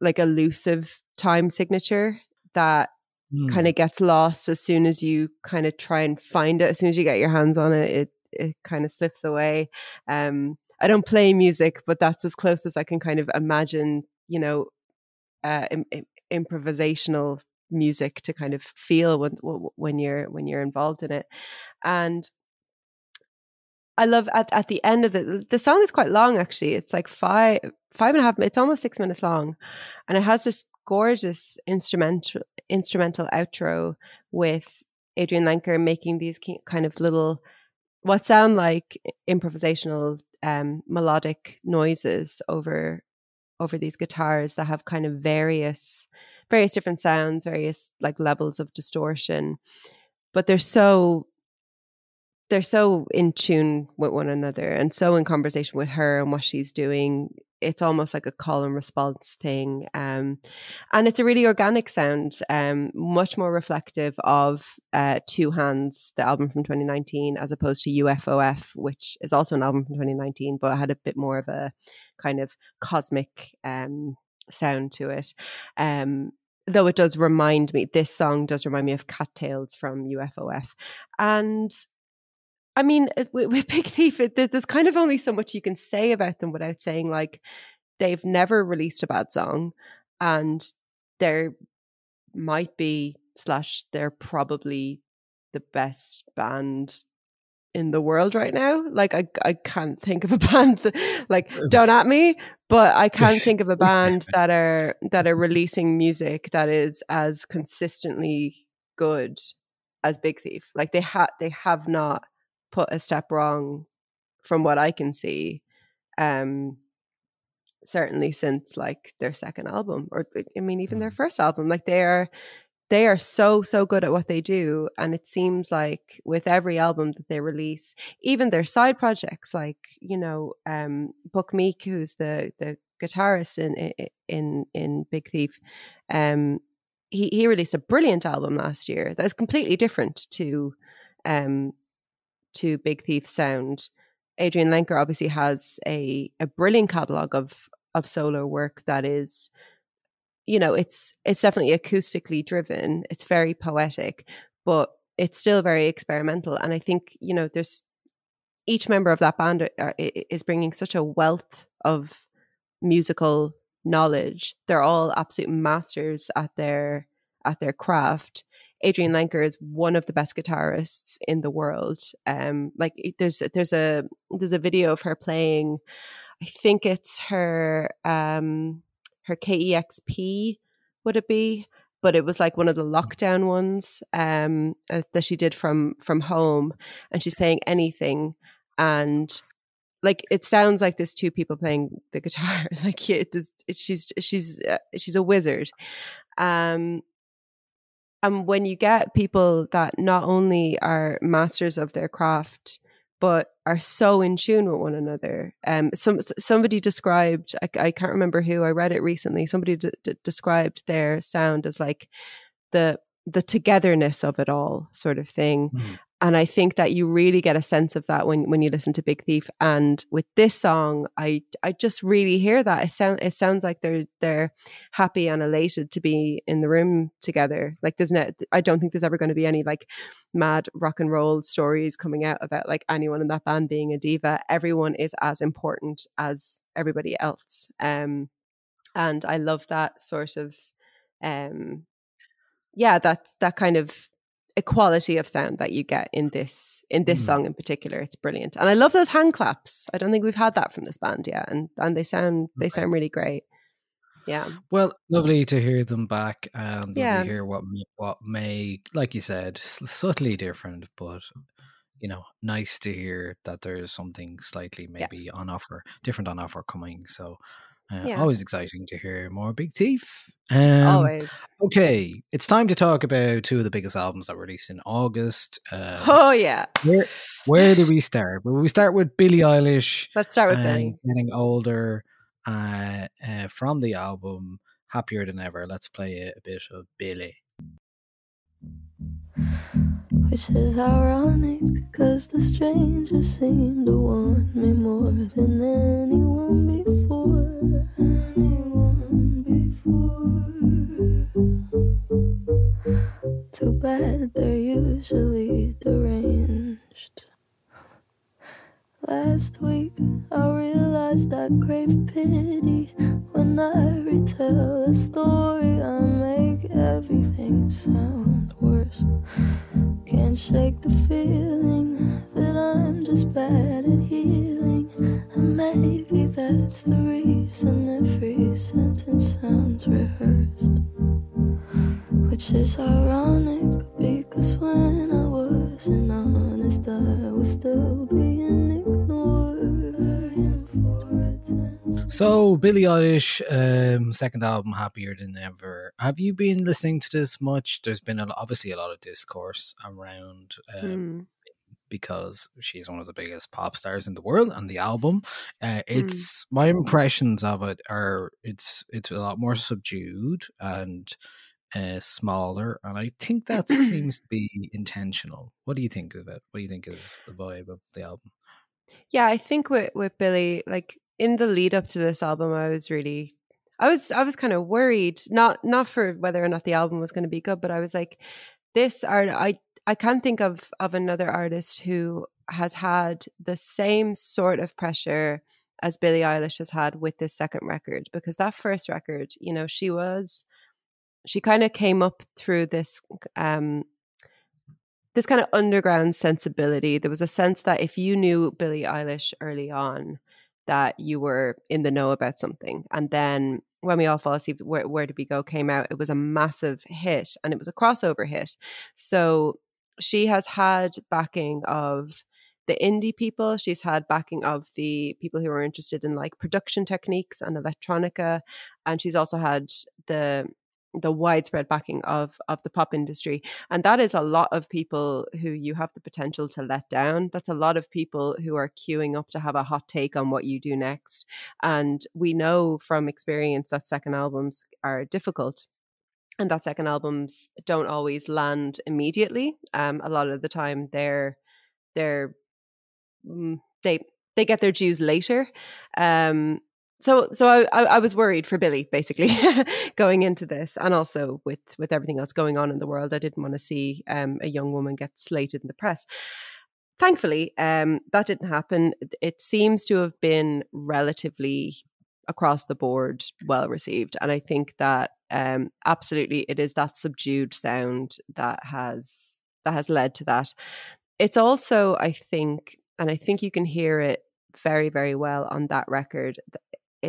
like elusive time signature that mm. kind of gets lost as soon as you kind of try and find it. As soon as you get your hands on it, it, it kind of slips away. Um, I don't play music, but that's as close as I can kind of imagine, you know, uh, im- im- improvisational music to kind of feel when when you're when you're involved in it. And I love at at the end of the the song is quite long, actually. It's like five five and a half. It's almost six minutes long, and it has this gorgeous instrumental instrumental outro with Adrienne Lenker making these kind of little what sound like improvisational um, melodic noises over over these guitars that have kind of various. various different sounds, various like levels of distortion, but they're so they're so in tune with one another and so in conversation with her and what she's doing. It's almost like a call and response thing, um, and it's a really organic sound, um, much more reflective of uh, Two Hands, the album from twenty nineteen, as opposed to U F O F, which is also an album from twenty nineteen, but had a bit more of a kind of cosmic um sound to it. Um though it does remind me this song does remind me of Cattails from U F O F. And I mean, with, with Big Thief, it, there's kind of only so much you can say about them without saying like they've never released a bad song, and there might be slash they're probably the best band in the world right now. Like I, I can't think of a band that, like, don't at me, but I can't think of a band that are that are releasing music that is as consistently good as Big Thief. Like they had, they have not put a step wrong, from what I can see. Um, certainly since like their second album, or I mean, even their first album. Like they are. They are so, so good at what they do. And it seems like with every album that they release, even their side projects, like, you know, um, Buck Meek, who's the, the guitarist in, in, in Big Thief, um, he, he released a brilliant album last year that is completely different to, um, to Big Thief's sound. Adrienne Lenker obviously has a, a brilliant catalogue of, of solo work that is, you know, it's it's definitely acoustically driven. It's very poetic, but it's still very experimental. And I think, you know, there's each member of that band are, is bringing such a wealth of musical knowledge. They're all absolute masters at their at their craft. Adrienne Lenker is one of the best guitarists in the world. Um, like there's there's a there's a video of her playing. I think it's her. Um, Her K E X P would it be? But it was like one of the lockdown ones um, uh, that she did from from home, and she's playing anything, and like it sounds like there's two people playing the guitar. Like it, it, it, she's she's uh, she's a wizard. Um, and when you get people that not only are masters of their craft, but are so in tune with one another. Um, some somebody described, I, I can't remember who, I read it recently. Somebody d- d- described their sound as like the the togetherness of it all, sort of thing. Mm. And I think that you really get a sense of that when when you listen to Big Thief. And with this song, I I just really hear that. It sound it sounds like they're they're happy and elated to be in the room together. Like there's no, I don't think there's ever going to be any like mad rock and roll stories coming out about like anyone in that band being a diva. Everyone is as important as everybody else. Um, and I love that sort of, um, yeah, that that kind of equality of sound that you get in this in this mm. song in particular. It's brilliant, and I love those hand claps. I don't think we've had that from this band yet, and and they sound they sound really great. Yeah, well, lovely to hear them back, and yeah, hear what what may, like you said, subtly different, but you know, nice to hear that there's something slightly maybe yeah. on offer, different on offer coming. So. Uh, yeah. Always exciting to hear more Big Thief. Um, always. Okay, it's time to talk about two of the biggest albums that were released in August. Um, oh, yeah. Where, where do we start? Well, we start with Billie Eilish. Let's start with Billie. Getting Older uh, uh, from the album happier than ever. Let's play a, a bit of Billie. Which is ironic, cause the stranger seemed to want me more than anyone before, anyone before. Too bad they're usually deranged. Last week I realized I crave pity. When I retell a story, I make everything sound worse. Can't shake the feeling that I'm just bad at healing. And maybe that's the reason every sentence sounds rehearsed. Which is ironic, because when I wasn't honest, I was still being ignored. So, Billie Eilish, um, second album, Happier Than Ever. Have you been listening to this much? There's been a, obviously a lot of discourse around um, mm. because she's one of the biggest pop stars in the world, and the album, uh, it's mm. my impressions of it are it's it's a lot more subdued and Uh, smaller, and I think that seems to be intentional. What do you think of it? What do you think is the vibe of the album? Yeah, I think with with Billie, like in the lead up to this album, I was really, I was I was kind of worried, not not for whether or not the album was going to be good, but I was like, this art, I I can't think of of another artist who has had the same sort of pressure as Billie Eilish has had with this second record, because that first record, you know, she was. She kind of came up through this um, this kind of underground sensibility. There was a sense that if you knew Billie Eilish early on, that you were in the know about something. And then when We All Fall Asleep, Where, Where Did We Go came out, it was a massive hit, and it was a crossover hit. So she has had backing of the indie people. She's had backing of the people who are interested in like production techniques and electronica. And she's also had the... the widespread backing of of the pop industry. And that is a lot of people who you have the potential to let down. That's a lot of people who are queuing up to have a hot take on what you do next. And we know from experience that second albums are difficult, and that second albums don't always land immediately. Um, a lot of the time they're they're they they get their dues later. Um So, so I, I was worried for Billie, basically, going into this, and also with with everything else going on in the world, I didn't want to see um, a young woman get slated in the press. Thankfully, um, that didn't happen. It seems to have been relatively across the board well received, and I think that um, absolutely it is that subdued sound that has that has led to that. It's also, I think, and I think you can hear it very, very well on that record.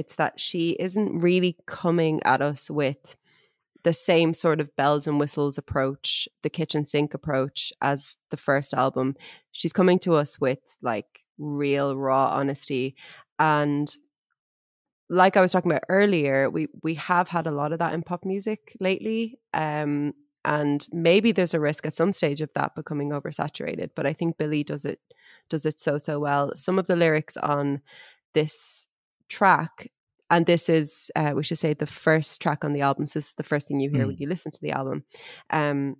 It's that she isn't really coming at us with the same sort of bells and whistles approach, the kitchen sink approach as the first album. She's coming to us with like real raw honesty. And like I was talking about earlier, we, we have had a lot of that in pop music lately. Um, and maybe there's a risk at some stage of that becoming oversaturated, but I think Billie does it, does it so, so well. Some of the lyrics on this track, and this is uh, we should say the first track on the album, so this is the first thing you hear mm. when you listen to the album. um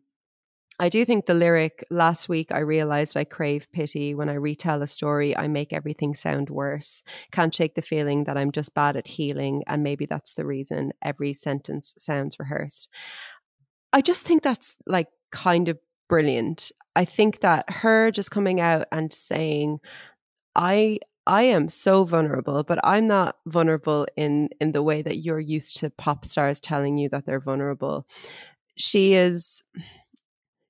I do think the lyric, last week I realized I crave pity, when I retell a story I make everything sound worse, can't shake the feeling that I'm just bad at healing, and maybe that's the reason every sentence sounds rehearsed. I just think that's like kind of brilliant. I think that her just coming out and saying I I am so vulnerable, but I'm not vulnerable in, in the way that you're used to pop stars telling you that they're vulnerable. She is,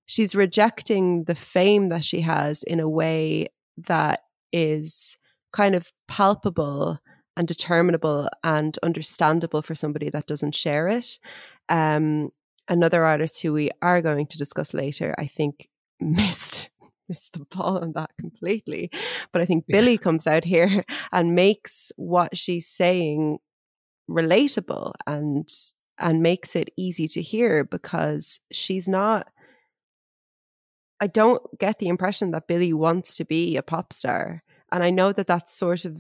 she's rejecting the fame that she has in a way that is kind of palpable and determinable and understandable for somebody that doesn't share it. Um, another artist who we are going to discuss later, I think, missed missed the ball on that completely, but I think yeah. Billie comes out here and makes what she's saying relatable and and makes it easy to hear, because she's not, I don't get the impression that Billie wants to be a pop star, and I know that that's sort of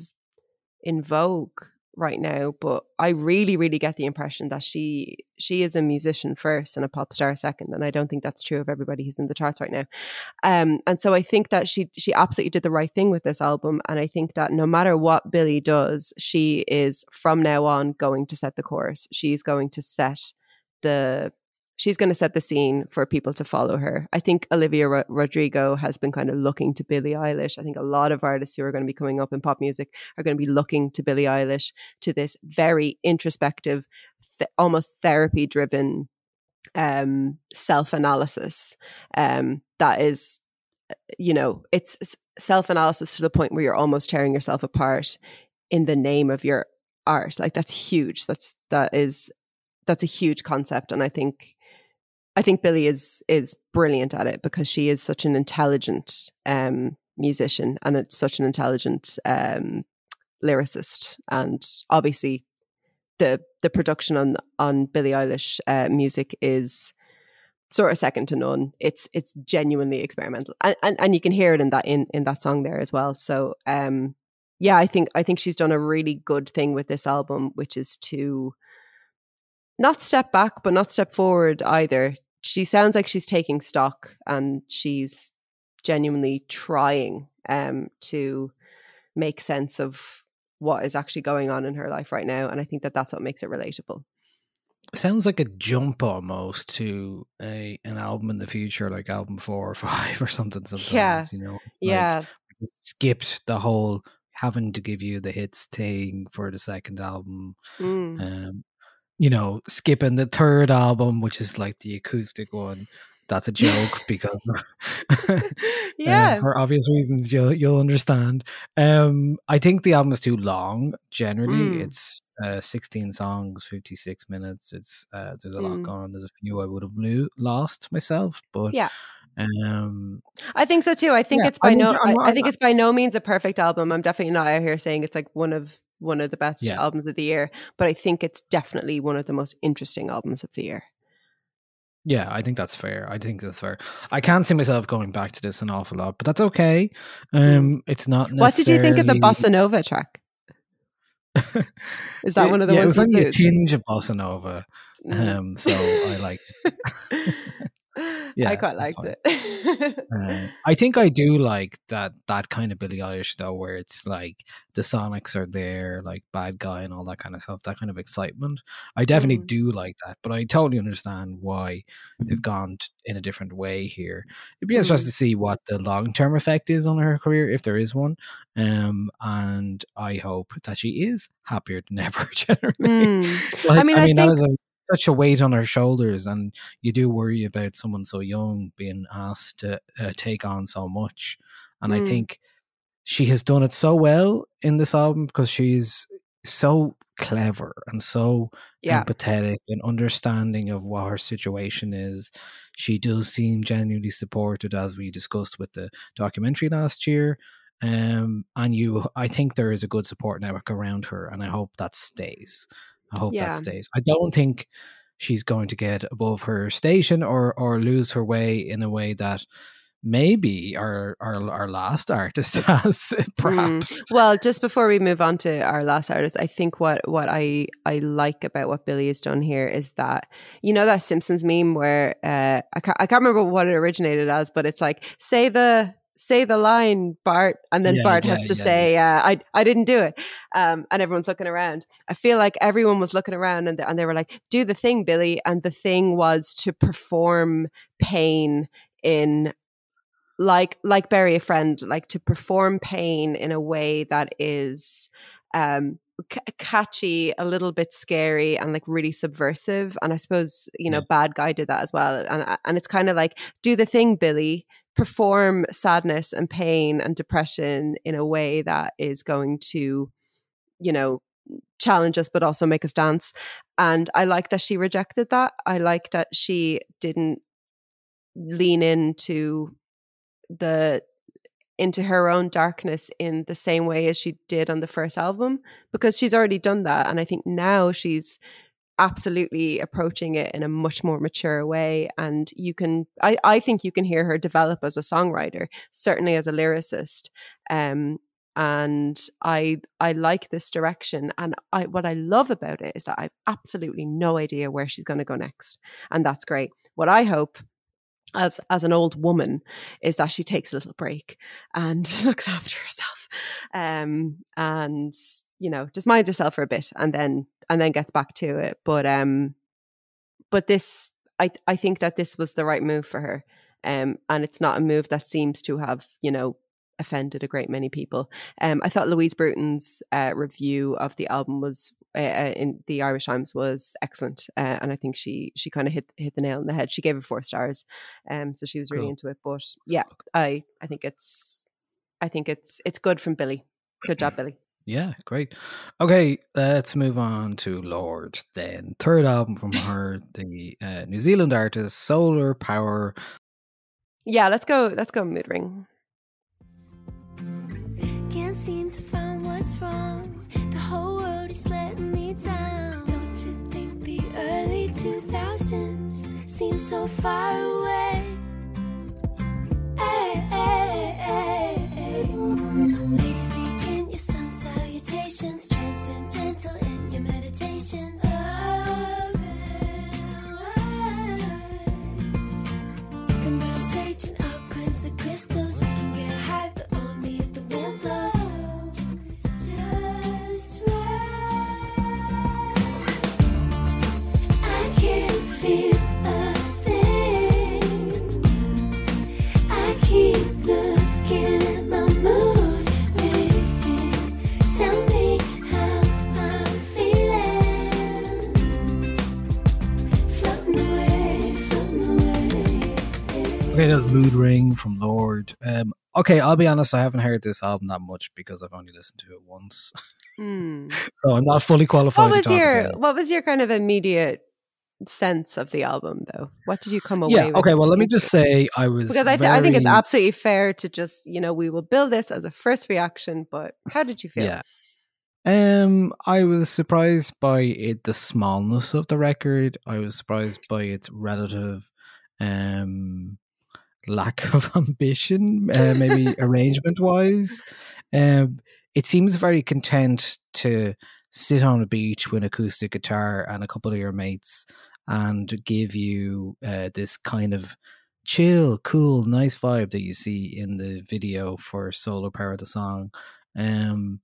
in vogue right now, but I really, really get the impression that she she is a musician first and a pop star second, and I don't think that's true of everybody who's in the charts right now. Um, and so I think that she she absolutely did the right thing with this album, and I think that no matter what Billie does, she is from now on going to set the course. She's going to set the she's going to set the scene for people to follow her. I think Olivia Ro- Rodrigo has been kind of looking to Billie Eilish. I think a lot of artists who are going to be coming up in pop music are going to be looking to Billie Eilish, to this very introspective, th- almost therapy-driven um, self-analysis um, that is, you know, it's self-analysis to the point where you're almost tearing yourself apart in the name of your art. Like, that's huge. That's, that is, that's a huge concept. And I think, I think Billie is is brilliant at it, because she is such an intelligent um, musician, and it's such an intelligent um, lyricist. And obviously, the the production on on Billie Eilish uh, music is sort of second to none. It's it's genuinely experimental, and and, and you can hear it in that in, in that song there as well. So um, yeah, I think I think she's done a really good thing with this album, which is to not step back, but not step forward either. She sounds like she's taking stock, and she's genuinely trying um, to make sense of what is actually going on in her life right now. And I think that that's what makes it relatable. Sounds like a jump almost to a an album in the future, like album four or five or something. Sometimes, yeah. You know, it's like, yeah. Skipped the whole having to give you the hits thing for the second album. Mm. Um, you know, skipping the third album, which is like the acoustic one. That's a joke because yeah, uh, for obvious reasons, you'll, you'll understand. Um, I think the album is too long. Generally, mm. it's uh, sixteen songs, fifty-six minutes. It's uh, there's a lot mm. gone. There's a few I would have lo- lost myself, but yeah. Um, I think so too. I think yeah, it's by I mean, no. I, I think it's by no means a perfect album. I'm definitely not out here saying it's like one of one of the best yeah. albums of the year, but I think it's definitely one of the most interesting albums of the year. Yeah, I think that's fair. I think that's fair. I can't see myself going back to this an awful lot, but that's okay. Um, it's not. Necessarily... What did you think of the Bossa Nova track? Is that it, one of the yeah, ones? It was only like a tinge of Bossa Nova, mm. um, so I like. It. Yeah, I quite liked it. uh, I think I do like that that kind of Billie Eilish though, where it's like the sonics are there, like Bad Guy and all that kind of stuff, that kind of excitement. I definitely mm. do like that, but I totally understand why they've gone t- in a different way here. It'd be mm. interesting to see what the long-term effect is on her career, if there is one. Um, and I hope that she is happier than ever, generally. Mm. Like, I mean, I, I mean, think... that is a such a weight on her shoulders, and you do worry about someone so young being asked to uh, take on so much. And mm. I think she has done it so well in this album, because she's so clever and so yeah. empathetic and understanding of what her situation is. She does seem genuinely supported, as we discussed with the documentary last year. Um, and you, I think there is a good support network around her, and I hope that stays. I hope yeah. that stays. I don't think she's going to get above her station or or lose her way in a way that maybe our our, our last artist has, perhaps. Mm. Well, just before we move on to our last artist, I think what, what I, I like about what Billie has done here is that, you know, that Simpsons meme where uh, I, can't, I can't remember what it originated as, but it's like, say the... say the line, Bart, and then yeah, Bart yeah, has to yeah, say yeah. Uh, I I didn't do it, um, and everyone's looking around. I feel like everyone was looking around, and, th- and they were like, do the thing, Billie, and the thing was to perform pain in like like bury a friend, like to perform pain in a way that is um, c- catchy, a little bit scary, and like really subversive. And I suppose, you know, yeah. Bad Guy did that as well, and and it's kind of like, do the thing, Billie, perform sadness and pain and depression in a way that is going to, you know, challenge us, but also make us dance. And I like that she rejected that. I like that she didn't lean into the, into her own darkness in the same way as she did on the first album, because she's already done that. And I think now she's absolutely approaching it in a much more mature way, and you can I, I think you can hear her develop as a songwriter, certainly as a lyricist, um And I I like this direction. And I what I love about it is that I have absolutely no idea where she's going to go next. And that's great. What I hope as as an old woman is that she takes a little break and looks after herself. Um, and, you know, just minds herself for a bit and then and then gets back to it. But um, but this, I, I think that this was the right move for her. Um, and it's not a move that seems to have, you know, offended a great many people. Um, I thought Louise Bruton's uh, review of the album was uh, in the Irish Times was excellent, uh, and I think she she kind of hit hit the nail on the head. She gave it four stars, um, so she was really cool. into it. But yeah, I I think it's I think it's it's good from Billy. Good job, Billy. Yeah, great. Okay, let's move on to Lorde then. Third album from her, the uh, New Zealand artist Solar Power. Yeah, let's go. Let's go. Mood Ring. Can't seem to find what's wrong. The whole world is letting me down. Don't you think the early two thousands seem so far away? Hey, hey, hey, hey. Ladies, begin your sun salutations, transcendental in your meditations. Love and you can burn sage and I'll cleanse the crystals. We can get high. Okay, that's Mood Ring from Lorde. Um, okay, I'll be honest, I haven't heard this album that much because I've only listened to it once. Mm. So I'm not fully qualified what was to talk your, about it. What was your kind of immediate sense of the album, though? What did you come away yeah, with? Yeah, okay, well, let me just say I was Because I, th- very... I think it's absolutely fair to just, you know, we will build this as a first reaction, but how did you feel? Yeah. Um, I was surprised by it, the smallness of the record. I was surprised by its relative... um. lack of ambition, uh, maybe arrangement wise. Um, it seems very content to sit on a beach with an acoustic guitar and a couple of your mates and give you uh, this kind of chill, cool, nice vibe that you see in the video for Solar Power, the song. Um,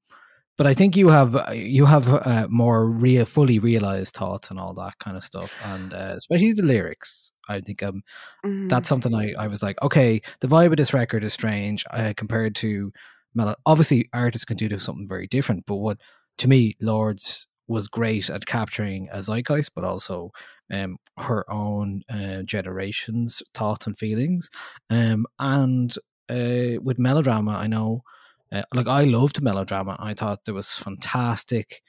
but I think you have you have uh, more real, fully realized thoughts and all that kind of stuff, and uh, especially the lyrics. I think um, mm-hmm. that's something I, I was like, okay, the vibe of this record is strange uh, compared to Mel. Obviously, artists can do something very different, but what to me, Lorde's was great at capturing a zeitgeist, but also um, her own uh, generation's thoughts and feelings. Um, and uh, with melodrama, I know, uh, like I loved melodrama. I thought there was fantastic.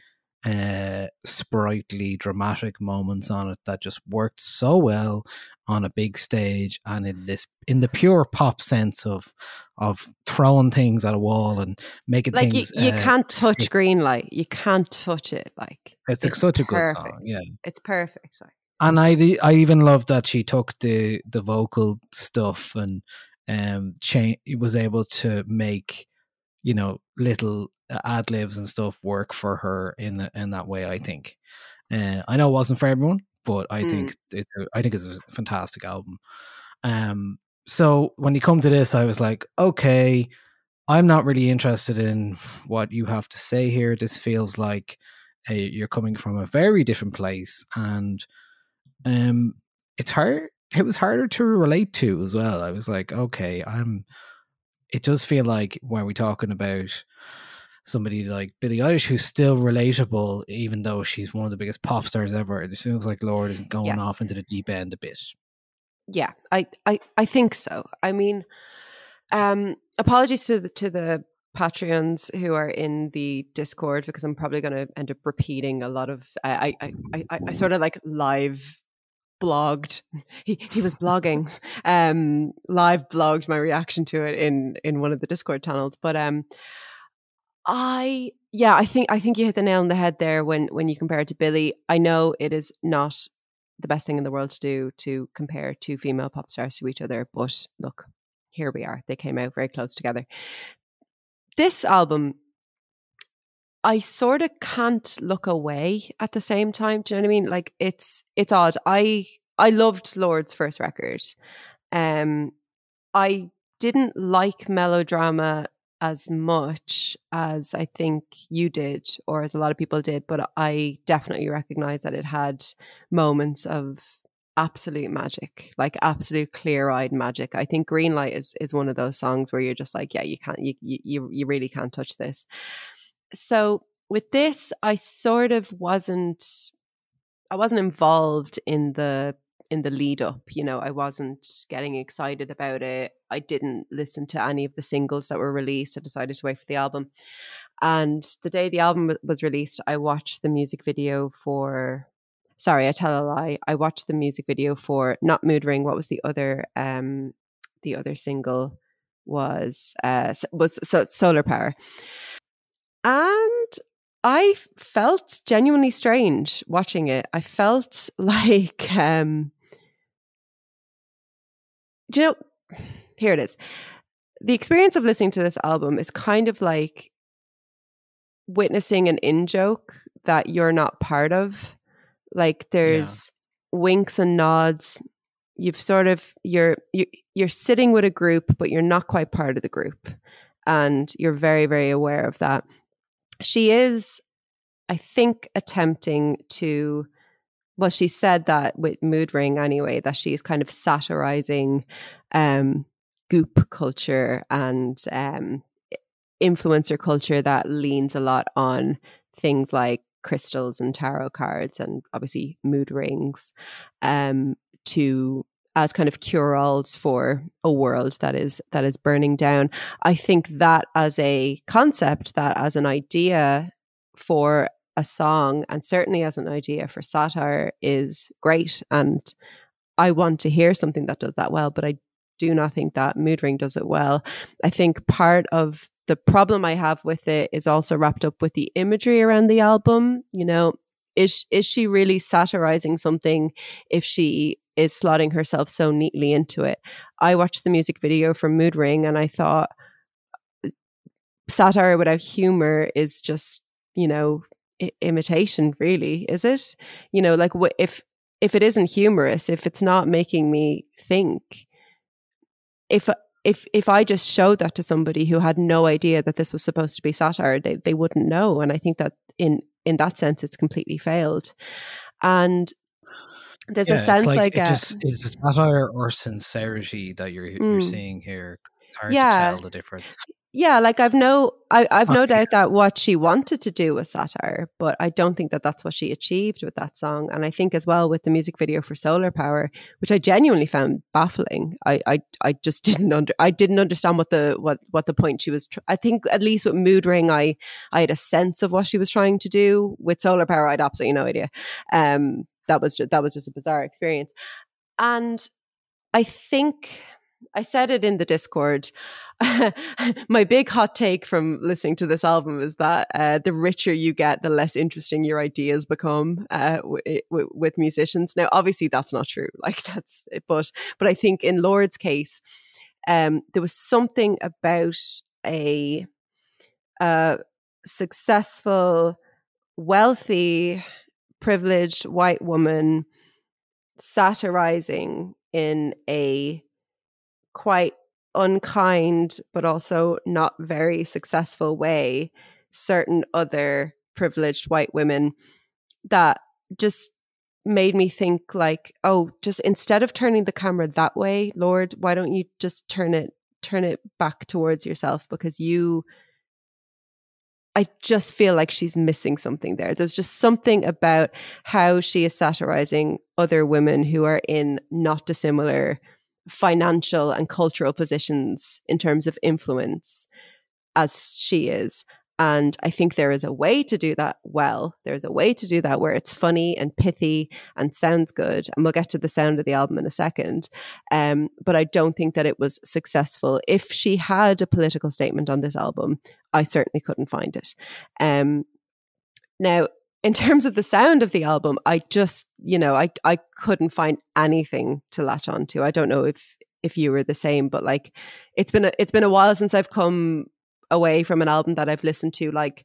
Uh, sprightly dramatic moments on it that just worked so well on a big stage, and in this in the pure pop sense of of throwing things at a wall and making like things you, you uh, can't touch stick. Green Light, you can't touch it, like it's, it's such perfect. A good song, yeah, it's perfect. Like. And I I even love that she took the the vocal stuff and um cha- was able to make, you know, little ad libs and stuff work for her in the, in that way. I think, uh, I know it wasn't for everyone, but I mm. think it, I think it's a fantastic album. Um, so when you come to this, I was like, okay, I'm not really interested in what you have to say here. This feels like a, you're coming from a very different place, and um, it's hard. It was harder to relate to as well. I was like, okay, I'm. It does feel like when we're talking about somebody like Billie Eilish, who's still relatable, even though she's one of the biggest pop stars ever, it feels like Lorde is going yes. off into the deep end a bit. Yeah, I, I, I think so. I mean, um, apologies to the, to the Patreons who are in the Discord, because I'm probably going to end up repeating a lot of, I, I, I, I, I sort of like live blogged he he was blogging um live blogged my reaction to it in in one of the Discord channels, but um I yeah I think I think you hit the nail on the head there when when you compare it to Billie. I know it is not the best thing in the world to do to compare two female pop stars to each other, but look, here we are. They came out very close together. this album, I sort of can't look away at the same time. Do you know what I mean? Like, it's it's odd. I I loved Lord's first record. Um, I didn't like melodrama as much as I think you did, or as a lot of people did, but I definitely recognize that it had moments of absolute magic, like absolute clear-eyed magic. I think Green Light is is one of those songs where you're just like, yeah, you can't, you you you really can't touch this. So with this, I sort of wasn't, I wasn't involved in the in the lead up, you know. I wasn't getting excited about it. I didn't listen to any of the singles that were released. I decided to wait for the album. And the day the album was released, I watched the music video for, sorry, I tell a lie. I watched the music video for not Mood Ring. What was the other, um, the other single was, uh, was so Solar Power. And I felt genuinely strange watching it. I felt like, um, do you know, here it is. The experience of listening to this album is kind of like witnessing an in-joke that you're not part of. Like, there's yeah. winks and nods. You've sort of, you're, you, you're sitting with a group, but you're not quite part of the group. And you're very, very aware of that. She is, I think, attempting to, well, she said that with Mood Ring anyway, that she's kind of satirizing um, goop culture and um, influencer culture that leans a lot on things like crystals and tarot cards and obviously mood rings um, to as kind of cure-alls for a world that is that is burning down. I think that as a concept, that as an idea for a song, and certainly as an idea for satire, is great. And I want to hear something that does that well, but I do not think that Mood Ring does it well. I think part of the problem I have with it is also wrapped up with the imagery around the album. You know, is is she really satirizing something if she is slotting herself so neatly into it? I watched the music video for Mood Ring and I thought satire without humor is just, you know, I- imitation really, is it? You know, like wh- if if it isn't humorous, if it's not making me think, if if if I just showed that to somebody who had no idea that this was supposed to be satire, they they wouldn't know. And I think that in in that sense, it's completely failed. And there's yeah, a sense like, I get. It just, it's a satire or sincerity that you're, mm. you're seeing here. It's hard yeah. to tell the difference. Yeah, like I've no, I, I've no doubt that what she wanted to do was satire, but I don't think that that's what she achieved with that song. And I think as well with the music video for Solar Power, which I genuinely found baffling. I, I, I just didn't under, I didn't understand what the what what the point she was. Tr- I think at least with Mood Ring, I I had a sense of what she was trying to do. With Solar Power, I had absolutely no idea. Um, that was just, that was just a bizarre experience. And I think, I said it in the Discord, my big hot take from listening to this album is that uh, the richer you get, the less interesting your ideas become uh, w- w- with musicians. Now, obviously, that's not true. Like that's, but but I think in Lord's case, um, there was something about a uh, successful, wealthy, privileged white woman satirizing in a quite unkind but also not very successful way certain other privileged white women, that just made me think like, oh, just instead of turning the camera that way, Lord, why don't you just turn it turn it back towards yourself? Because you, I just feel like she's missing something there. There's just something about how she is satirizing other women who are in not dissimilar financial and cultural positions in terms of influence as she is. And I think there is a way to do that well. There's a way to do that where it's funny and pithy and sounds good. And we'll get to the sound of the album in a second. Um, but I don't think that it was successful. If she had a political statement on this album, I certainly couldn't find it. Um, now, in terms of the sound of the album, I just, you know, I, I couldn't find anything to latch onto. I don't know if if you were the same, but like, it's been a, it's been a while since I've come away from an album that I've listened to like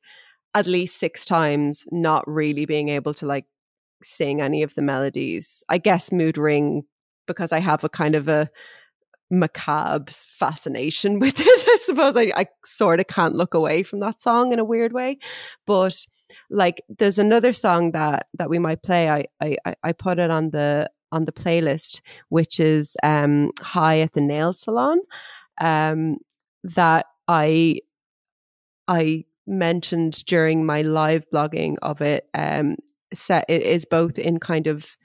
at least six times, not really being able to like sing any of the melodies. I guess Mood Ring, because I have a kind of a macabre fascination with it. I suppose I, I sort of can't look away from that song in a weird way. But like, there's another song that that we might play. I I, I put it on the on the playlist, which is um, "High at the Nail Salon," um, that I I mentioned during my live blogging of it. Um, set it is both in kind of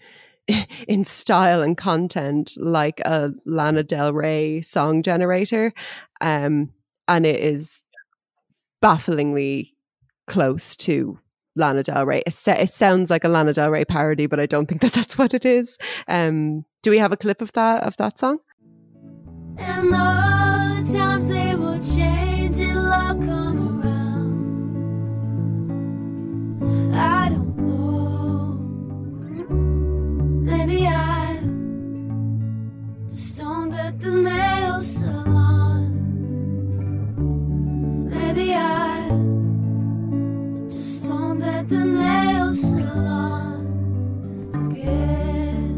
in style and content like a Lana Del Rey song generator, um, and it is bafflingly close to Lana Del Rey. It, it sounds like a Lana Del Rey parody, but I don't think that that's what it is. Um, do we have a clip of that of that song? And all the times they will change, it'll all come around. I don't. Maybe I just don't at the nail salon. Maybe I just don't at the nail salon again.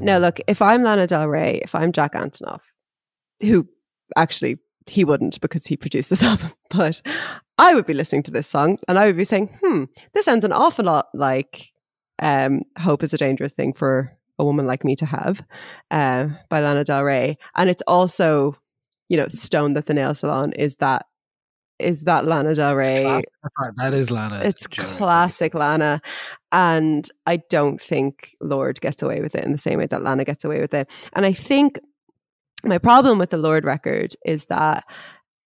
Now, look, if I'm Lana Del Rey, if I'm Jack Antonoff, who actually he wouldn't because he produced this album, but I would be listening to this song and I would be saying, hmm, this sounds an awful lot like um, Hope is a Dangerous Thing for a Woman Like Me to Have uh, by Lana Del Rey. And it's also, you know, Stoned at the Nail Salon is that is that Lana Del Rey. That's that is Lana. It's generally. Classic Lana. And I don't think Lorde gets away with it in the same way that Lana gets away with it. And I think my problem with the Lorde record is that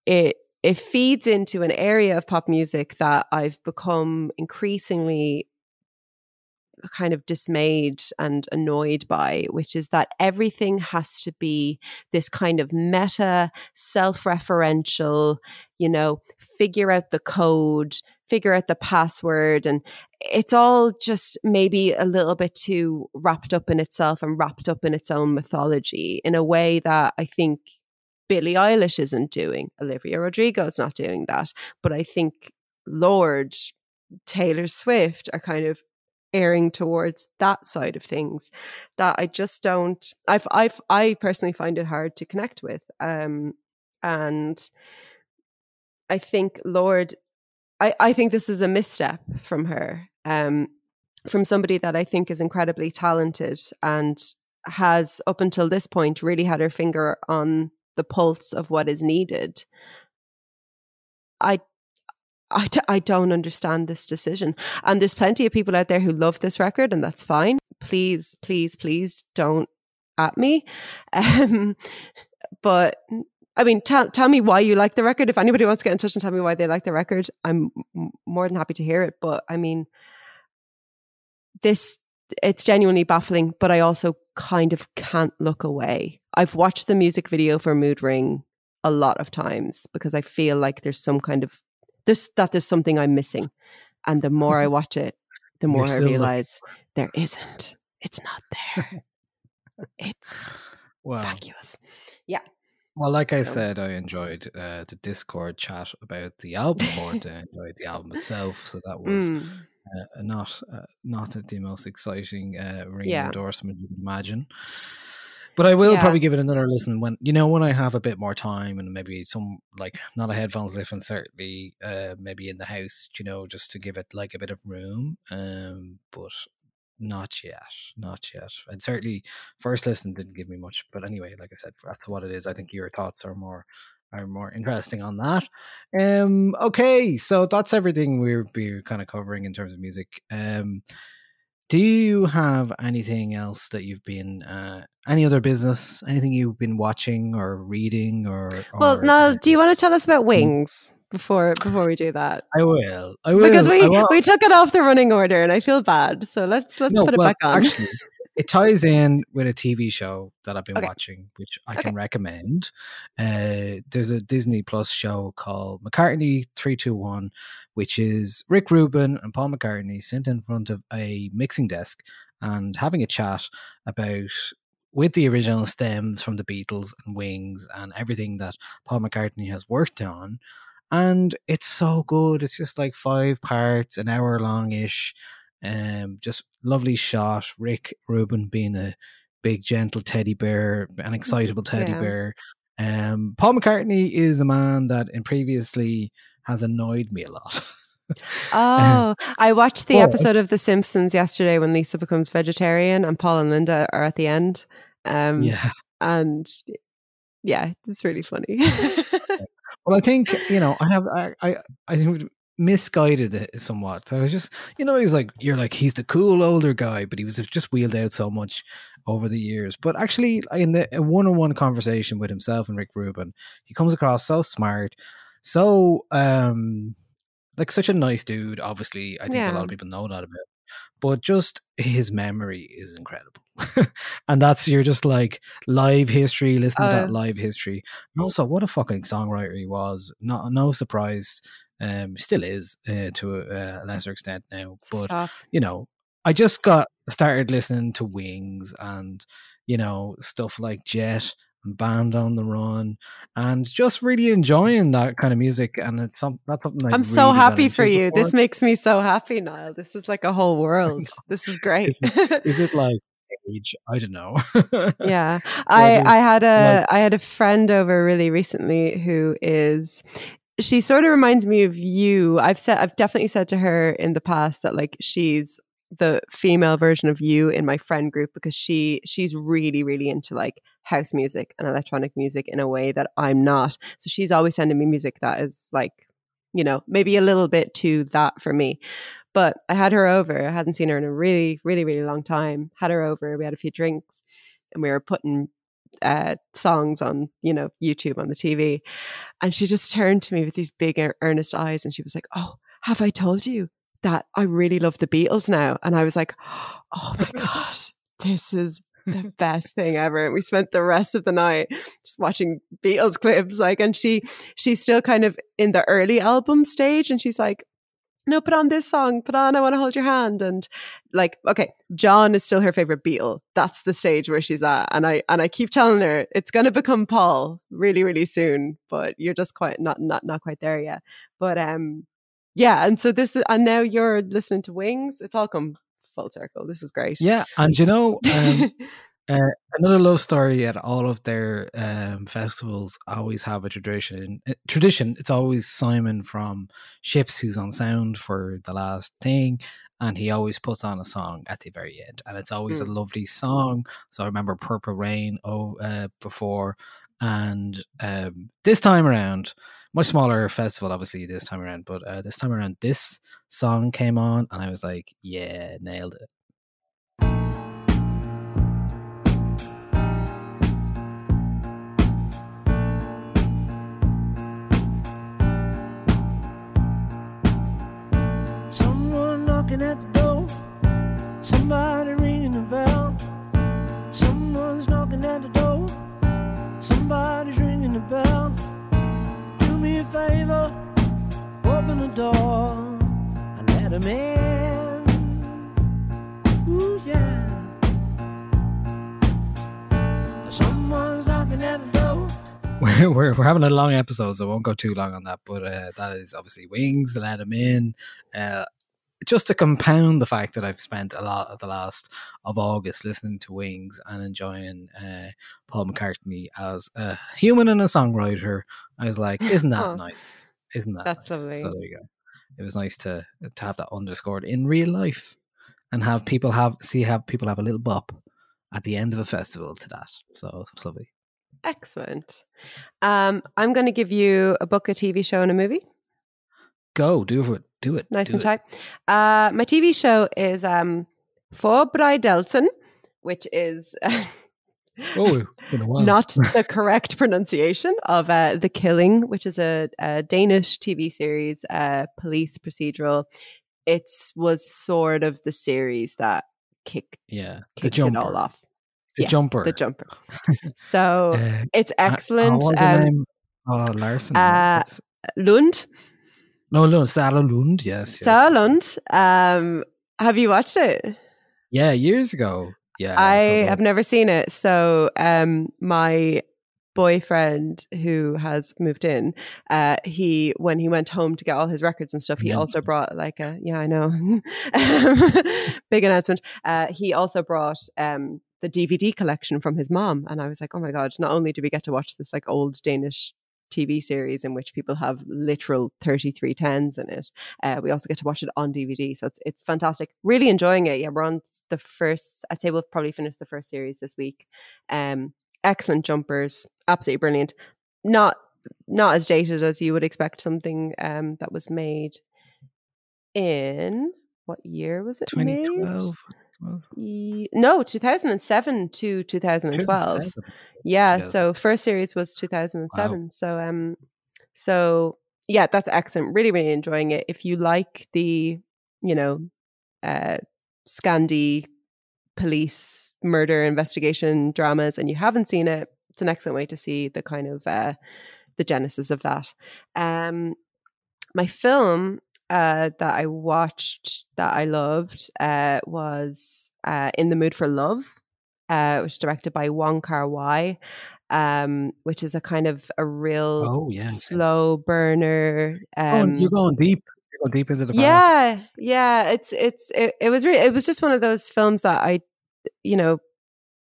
it, it feeds into an area of pop music that I've become increasingly kind of dismayed and annoyed by, which is that everything has to be this kind of meta, self-referential, you know, figure out the code, figure out the password. And it's all just maybe a little bit too wrapped up in itself and wrapped up in its own mythology in a way that I think Billie Eilish isn't doing. Olivia Rodrigo's not doing that. But I think Lorde, Taylor Swift are kind of erring towards that side of things that I just don't, I've, I've, I personally find it hard to connect with. Um, and I think Lorde, I, I think this is a misstep from her, um, from somebody that I think is incredibly talented and has up until this point really had her finger on the pulse of what is needed. I, I, I don't understand this decision. And there's plenty of people out there who love this record, and that's fine. Please, please, please don't at me. Um, but I mean, tell tell me why you like the record. If anybody wants to get in touch and tell me why they like the record, I'm more than happy to hear it. But I mean, this, it's genuinely baffling, but I also kind of can't look away. I've watched the music video for Mood Ring a lot of times because I feel like there's some kind of, there's that there's something I'm missing. And the more I watch it, the more You're I realize like- there isn't. It's not there. It's wow. vacuous. Yeah. Well, like I said, I enjoyed uh, the Discord chat about the album more than I enjoyed the album itself. So that was mm. uh, not uh, not the most exciting uh, ring yeah. endorsement you can imagine. But I will yeah. probably give it another listen when, you know, when I have a bit more time and maybe some, like, not a headphones lift and certainly uh, maybe in the house, you know, just to give it like a bit of room. Um, but not yet, not yet. And certainly first listen didn't give me much, but anyway, like I said, that's what it is. I think your thoughts are more are more interesting on that. Um, okay, so that's everything we'll be kind of covering in terms of music. Um, do you have anything else that you've been uh, any other business, anything you've been watching or reading or, or well, now do you want to tell us about Wings? Before before we do that, I will. I will. Because we, will. we took it off the running order, and I feel bad. So let's let's no, put it well, back on. Actually, it ties in with a T V show that I've been okay. watching, which I okay. can recommend. Uh, there's a Disney Plus show called McCartney three two one, which is Rick Rubin and Paul McCartney sitting in front of a mixing desk and having a chat about with the original stems from the Beatles and Wings and everything that Paul McCartney has worked on. And it's so good. It's just like five parts, an hour long-ish. Um, just lovely shot. Rick Rubin being a big, gentle teddy bear, an excitable teddy yeah. bear. Um, Paul McCartney is a man that in previously has annoyed me a lot. Oh, I watched the oh, episode of The Simpsons yesterday when Lisa becomes vegetarian and Paul and Linda are at the end. Um, yeah. And yeah, it's really funny. Well, I think, you know, I have, I, I, I think misguided it somewhat. So I was just, you know, he's like, you're like, he's the cool older guy, but he was just wheeled out so much over the years. But actually in the a one-on-one conversation with himself and Rick Rubin, he comes across so smart, so, um, like such a nice dude. Obviously, I think yeah. a lot of people know that about him. But just his memory is incredible. And that's, you're just like live history, listen uh, to that live history. And also, what a fucking songwriter he was. Not, no surprise, um, still is uh, to a, a lesser extent now. But, stop. You know, I just got started listening to Wings and, you know, stuff like Jet and Band on the Run and just really enjoying that kind of music. And it's some, that's something I'm really so happy for you. Before. This makes me so happy, Niall. This is like a whole world. This is great. Is it, is it like age? I don't know. Yeah. I, I had a like, I had a friend over really recently who is, she sort of reminds me of you. I've said, I've definitely said to her in the past that like she's the female version of you in my friend group because she she's really, really into like house music and electronic music in a way that I'm not. So she's always sending me music that is like, you know, maybe a little bit too that for me. But I had her over. I hadn't seen her in a really, really, really long time. Had her over. We had a few drinks and we were putting uh, songs on, you know, YouTube on the T V. And she just turned to me with these big earnest eyes and she was like, oh, have I told you that I really love the Beatles now? And I was like, oh my God, this is the best thing ever. And we spent the rest of the night just watching Beatles clips. Like, and she she's still kind of in the early album stage. And she's like, no, put on this song, put on I Want to Hold Your Hand. And like, okay, John is still her favorite Beatle. That's the stage where she's at. And I and I keep telling her it's gonna become Paul really, really soon, but you're just quite not not not quite there yet. But um yeah, and so this is, and now you're listening to Wings. It's all come full circle. This is great. Yeah, and you know, um, uh, another love story at all of their um, festivals always have a tradition. Uh, tradition. It's always Simon from Ships who's on sound for the last thing, and he always puts on a song at the very end, and it's always mm. a lovely song. So I remember Purple Rain oh uh, before, and um, this time around. Much smaller festival, obviously, this time around. But uh, this time around, this song came on and I was like, yeah, nailed it. Someone knocking at the door. Somebody ringing the bell. Someone's knocking at the door. Somebody's ringing the bell. Do me a favor, open the door and let him in. Ooh, yeah. Someone's knocking at the door. We're, we're, we're having a long episode, so I won't go too long on that. But uh, that is obviously Wings, let him in. Uh, just to compound the fact that I've spent a lot of the last of August listening to Wings and enjoying uh, Paul McCartney as a human and a songwriter. I was like, isn't that oh, nice? Isn't that that's nice? Lovely. So there you go. It was nice to to have that underscored in real life and have people have see have people have a little bop at the end of a festival to that. So it's lovely. Excellent. Um, I'm going to give you a book, a T V show and a movie. Go, do it. Do it. Nice do and tight. Uh, my T V show is um, For Braidelsen, which is... Oh, been a while. Not the correct pronunciation of uh, The Killing, which is a, a Danish T V series, uh, police procedural. It was sort of the series that kicked, yeah, kicked the it all off. The yeah, Jumper. The Jumper. So uh, it's excellent. What's um, name? Oh, Larsen. Uh, Lund. No, no, Sarah Lund, yes. Sarah yes. Lund. Um, have you watched it? Yeah, years ago. Yeah, I have never seen it. So um, my boyfriend who has moved in, uh, he, when he went home to get all his records and stuff, he yeah. also brought like a, yeah, I know, big announcement. Uh, he also brought um, the D V D collection from his mom. And I was like, oh my God, not only do we get to watch this like old Danish T V series in which people have literal thirty-three tens in it, uh, we also get to watch it on D V D, so it's it's fantastic. Really enjoying it. Yeah, we're on the first, I'd say we'll probably finish the first series this week. Um, excellent jumpers, absolutely brilliant. Not not as dated as you would expect something um, that was made in, what year was it twenty twelve made? No, two thousand seven to two thousand twelve. two thousand seven Yeah, so first series was two thousand seven. Wow. So um so yeah, that's excellent. Really, really enjoying it. If you like the, you know, uh Scandi police murder investigation dramas and you haven't seen it, it's an excellent way to see the kind of uh the genesis of that. Um my film Uh, that I watched that I loved uh, was uh, In the Mood for Love, uh, which is directed by Wong Kar-wai, um, which is a kind of a real oh, yeah. slow burner. Um, oh, you're going deep. You're going deep into the past. Yeah, yeah. It's it's it, it was really it was just one of those films that I, you know,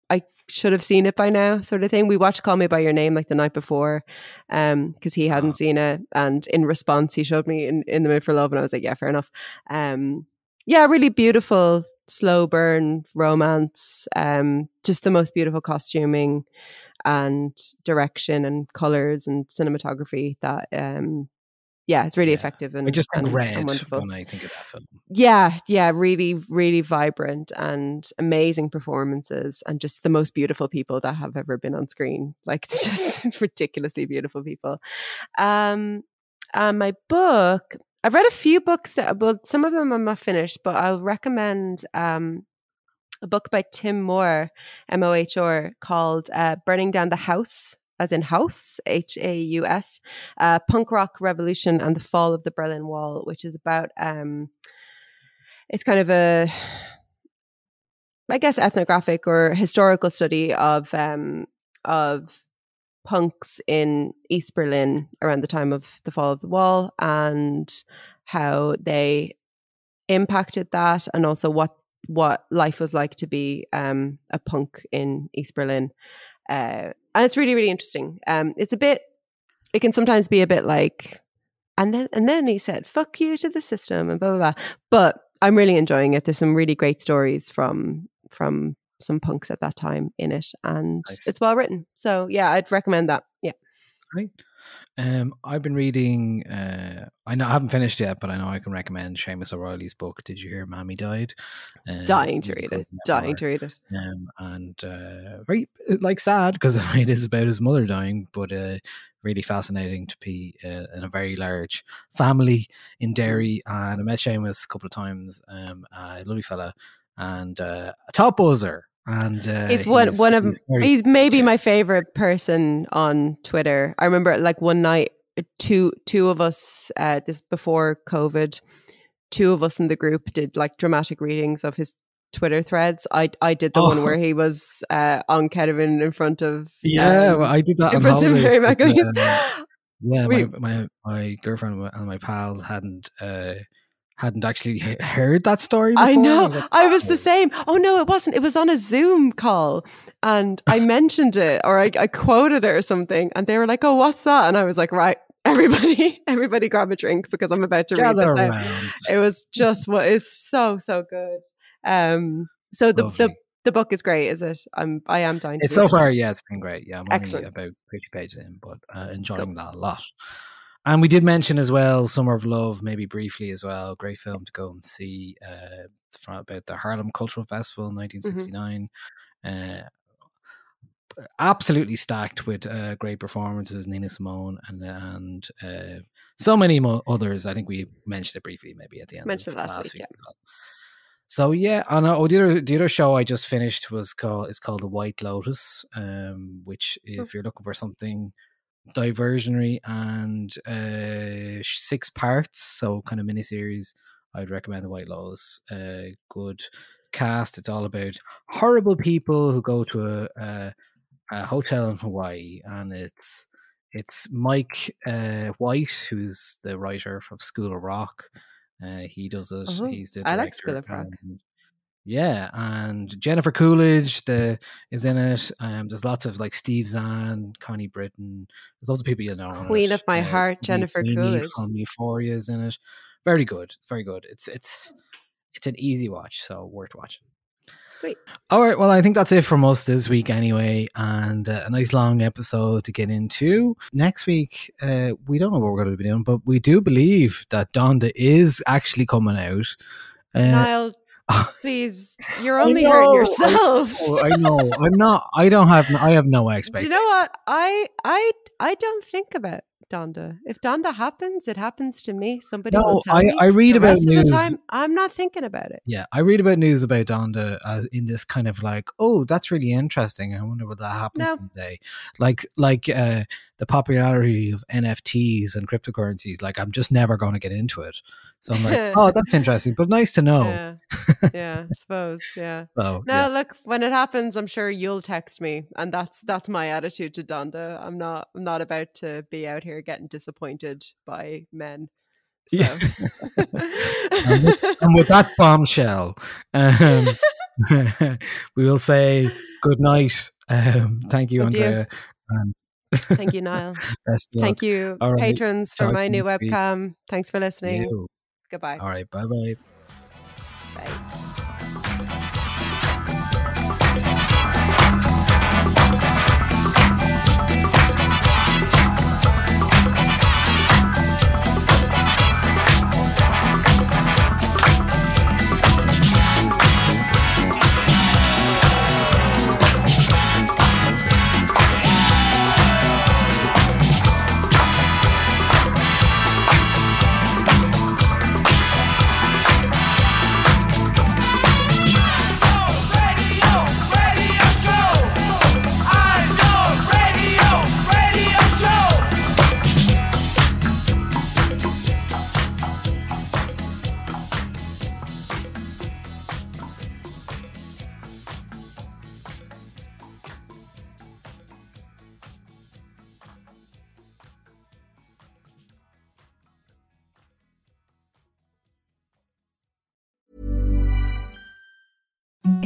I should have seen it by now, sort of thing. We watched Call Me by Your Name like the night before, um, because he hadn't oh. seen it, and in response, he showed me in, in the Mood for Love, and I was like, yeah, fair enough. Um, yeah, really beautiful slow burn romance. Um, just the most beautiful costuming, and direction, and colors, and cinematography that um. Yeah, it's really yeah. effective and, I just and, read and wonderful. When I think of that film. Yeah, yeah, really, really vibrant and amazing performances, and just the most beautiful people that have ever been on screen. Like, it's just ridiculously beautiful people. Um, and my book, I've read a few books, that, well, some of them I'm not finished, but I'll recommend um, a book by Tim Moore, M O H R, called uh, Burning Down the House. As in house, H A U S, uh, Punk Rock Revolution and the Fall of the Berlin Wall, which is about, um, it's kind of a, I guess, ethnographic or historical study of um, of punks in East Berlin around the time of the fall of the wall and how they impacted that, and also what, what life was like to be um, a punk in East Berlin. Uh, and it's really, really interesting. Um, it's a bit, it can sometimes be a bit like, and then and then he said, fuck you to the system and blah, blah, blah. But I'm really enjoying it. There's some really great stories from from some punks at that time in it. And nice. It's well written. So yeah, I'd recommend that. Yeah. Great. Um, I've been reading, uh, I know I haven't finished yet, but I know I can recommend Seamus O'Reilly's book, Did You Hear Mammy Died? Um, dying to read it, dying to read it. Um, and uh, very, like, sad, because it is about his mother dying, but uh, really fascinating to be uh, in a very large family in Derry. And I met Seamus a couple of times, um, a lovely fella, and uh, a top buzzer. And uh, it's one he's, one of he's, he's maybe my favorite person on Twitter. I remember like one night, two two of us uh, this before COVID, two of us in the group did like dramatic readings of his Twitter threads. I I did the oh. one where he was uh, on Caoimhín in front of yeah. Um, well, I did that in front of Mary McGuinness. Um, yeah, we, my, my my girlfriend and my pals hadn't. Uh, hadn't actually heard that story before. I know. I was, like, oh. I was the same. Oh no, it wasn't. It was on a Zoom call and I mentioned it or I, I quoted it or something and they were like, oh, what's that? And I was like, right, everybody, everybody grab a drink because I'm about to Gather read this out. It was just what is so, so good. Um, so the, the the book is great, is it? I'm, I am dying to It's so far, it. yeah, it's been great. Yeah, I'm Excellent. only about thirty pages in, but uh, enjoying good. that a lot. And we did mention as well, Summer of Love, maybe briefly as well. Great film to go and see uh, from, about the Harlem Cultural Festival in nineteen sixty-nine. Mm-hmm. Uh, absolutely stacked with uh, great performances, Nina Simone and and uh, so many mo- others. I think we mentioned it briefly maybe at the end mentioned of last, last week. week yeah. So yeah, and oh, the other the other show I just finished was called is called The White Lotus, um, which if you're looking for something diversionary and uh six parts, so kind of miniseries, I'd recommend The White Lotus. Uh, good cast, it's all about horrible people who go to a, a, a hotel in Hawaii, and it's it's Mike uh, White, who's the writer from School of Rock. Uh, he does it. Uh-huh. He's the director. I like School of Rock. And, yeah, and Jennifer Coolidge the, is in it. Um, there's lots of like Steve Zahn, Connie Britton. There's lots of people you know. Queen of my uh, heart, Jennifer Sweeney Coolidge from Euphoria is in it. Very good, very good. It's it's it's an easy watch, so worth watching. Sweet. All right, well, I think that's it from us this week anyway, and uh, a nice long episode to get into. Next week, uh, we don't know what we're going to be doing, but we do believe that Donda is actually coming out. Uh, Niall, please, you're only know, hurting yourself. I, I know. I'm not. I don't have. I have no expectation. Do you know what? I I I don't think about Donda. If Donda happens, it happens to me. Somebody no, will tell I, me. I read the about rest news. Of the time, I'm not thinking about it. Yeah, I read about news about Donda as in this kind of like, oh, that's really interesting. I wonder what that happens no. someday. Like, like uh, the popularity of N F Ts and cryptocurrencies. Like, I'm just never going to get into it. So I'm like, oh, that's interesting, but nice to know. Yeah, yeah I suppose. Yeah. So, now, yeah. look, when it happens, I'm sure you'll text me, and that's that's my attitude to Donda. I'm not I'm not about to be out here getting disappointed by men. So. Yeah. and, with, and with that bombshell, um, we will say good night. Um, thank you, Andrea. And thank you, Niall. Thank you, right. patrons, for Talk my new speak. webcam. Thanks for listening. You. Goodbye. All right. Bye-bye. Bye.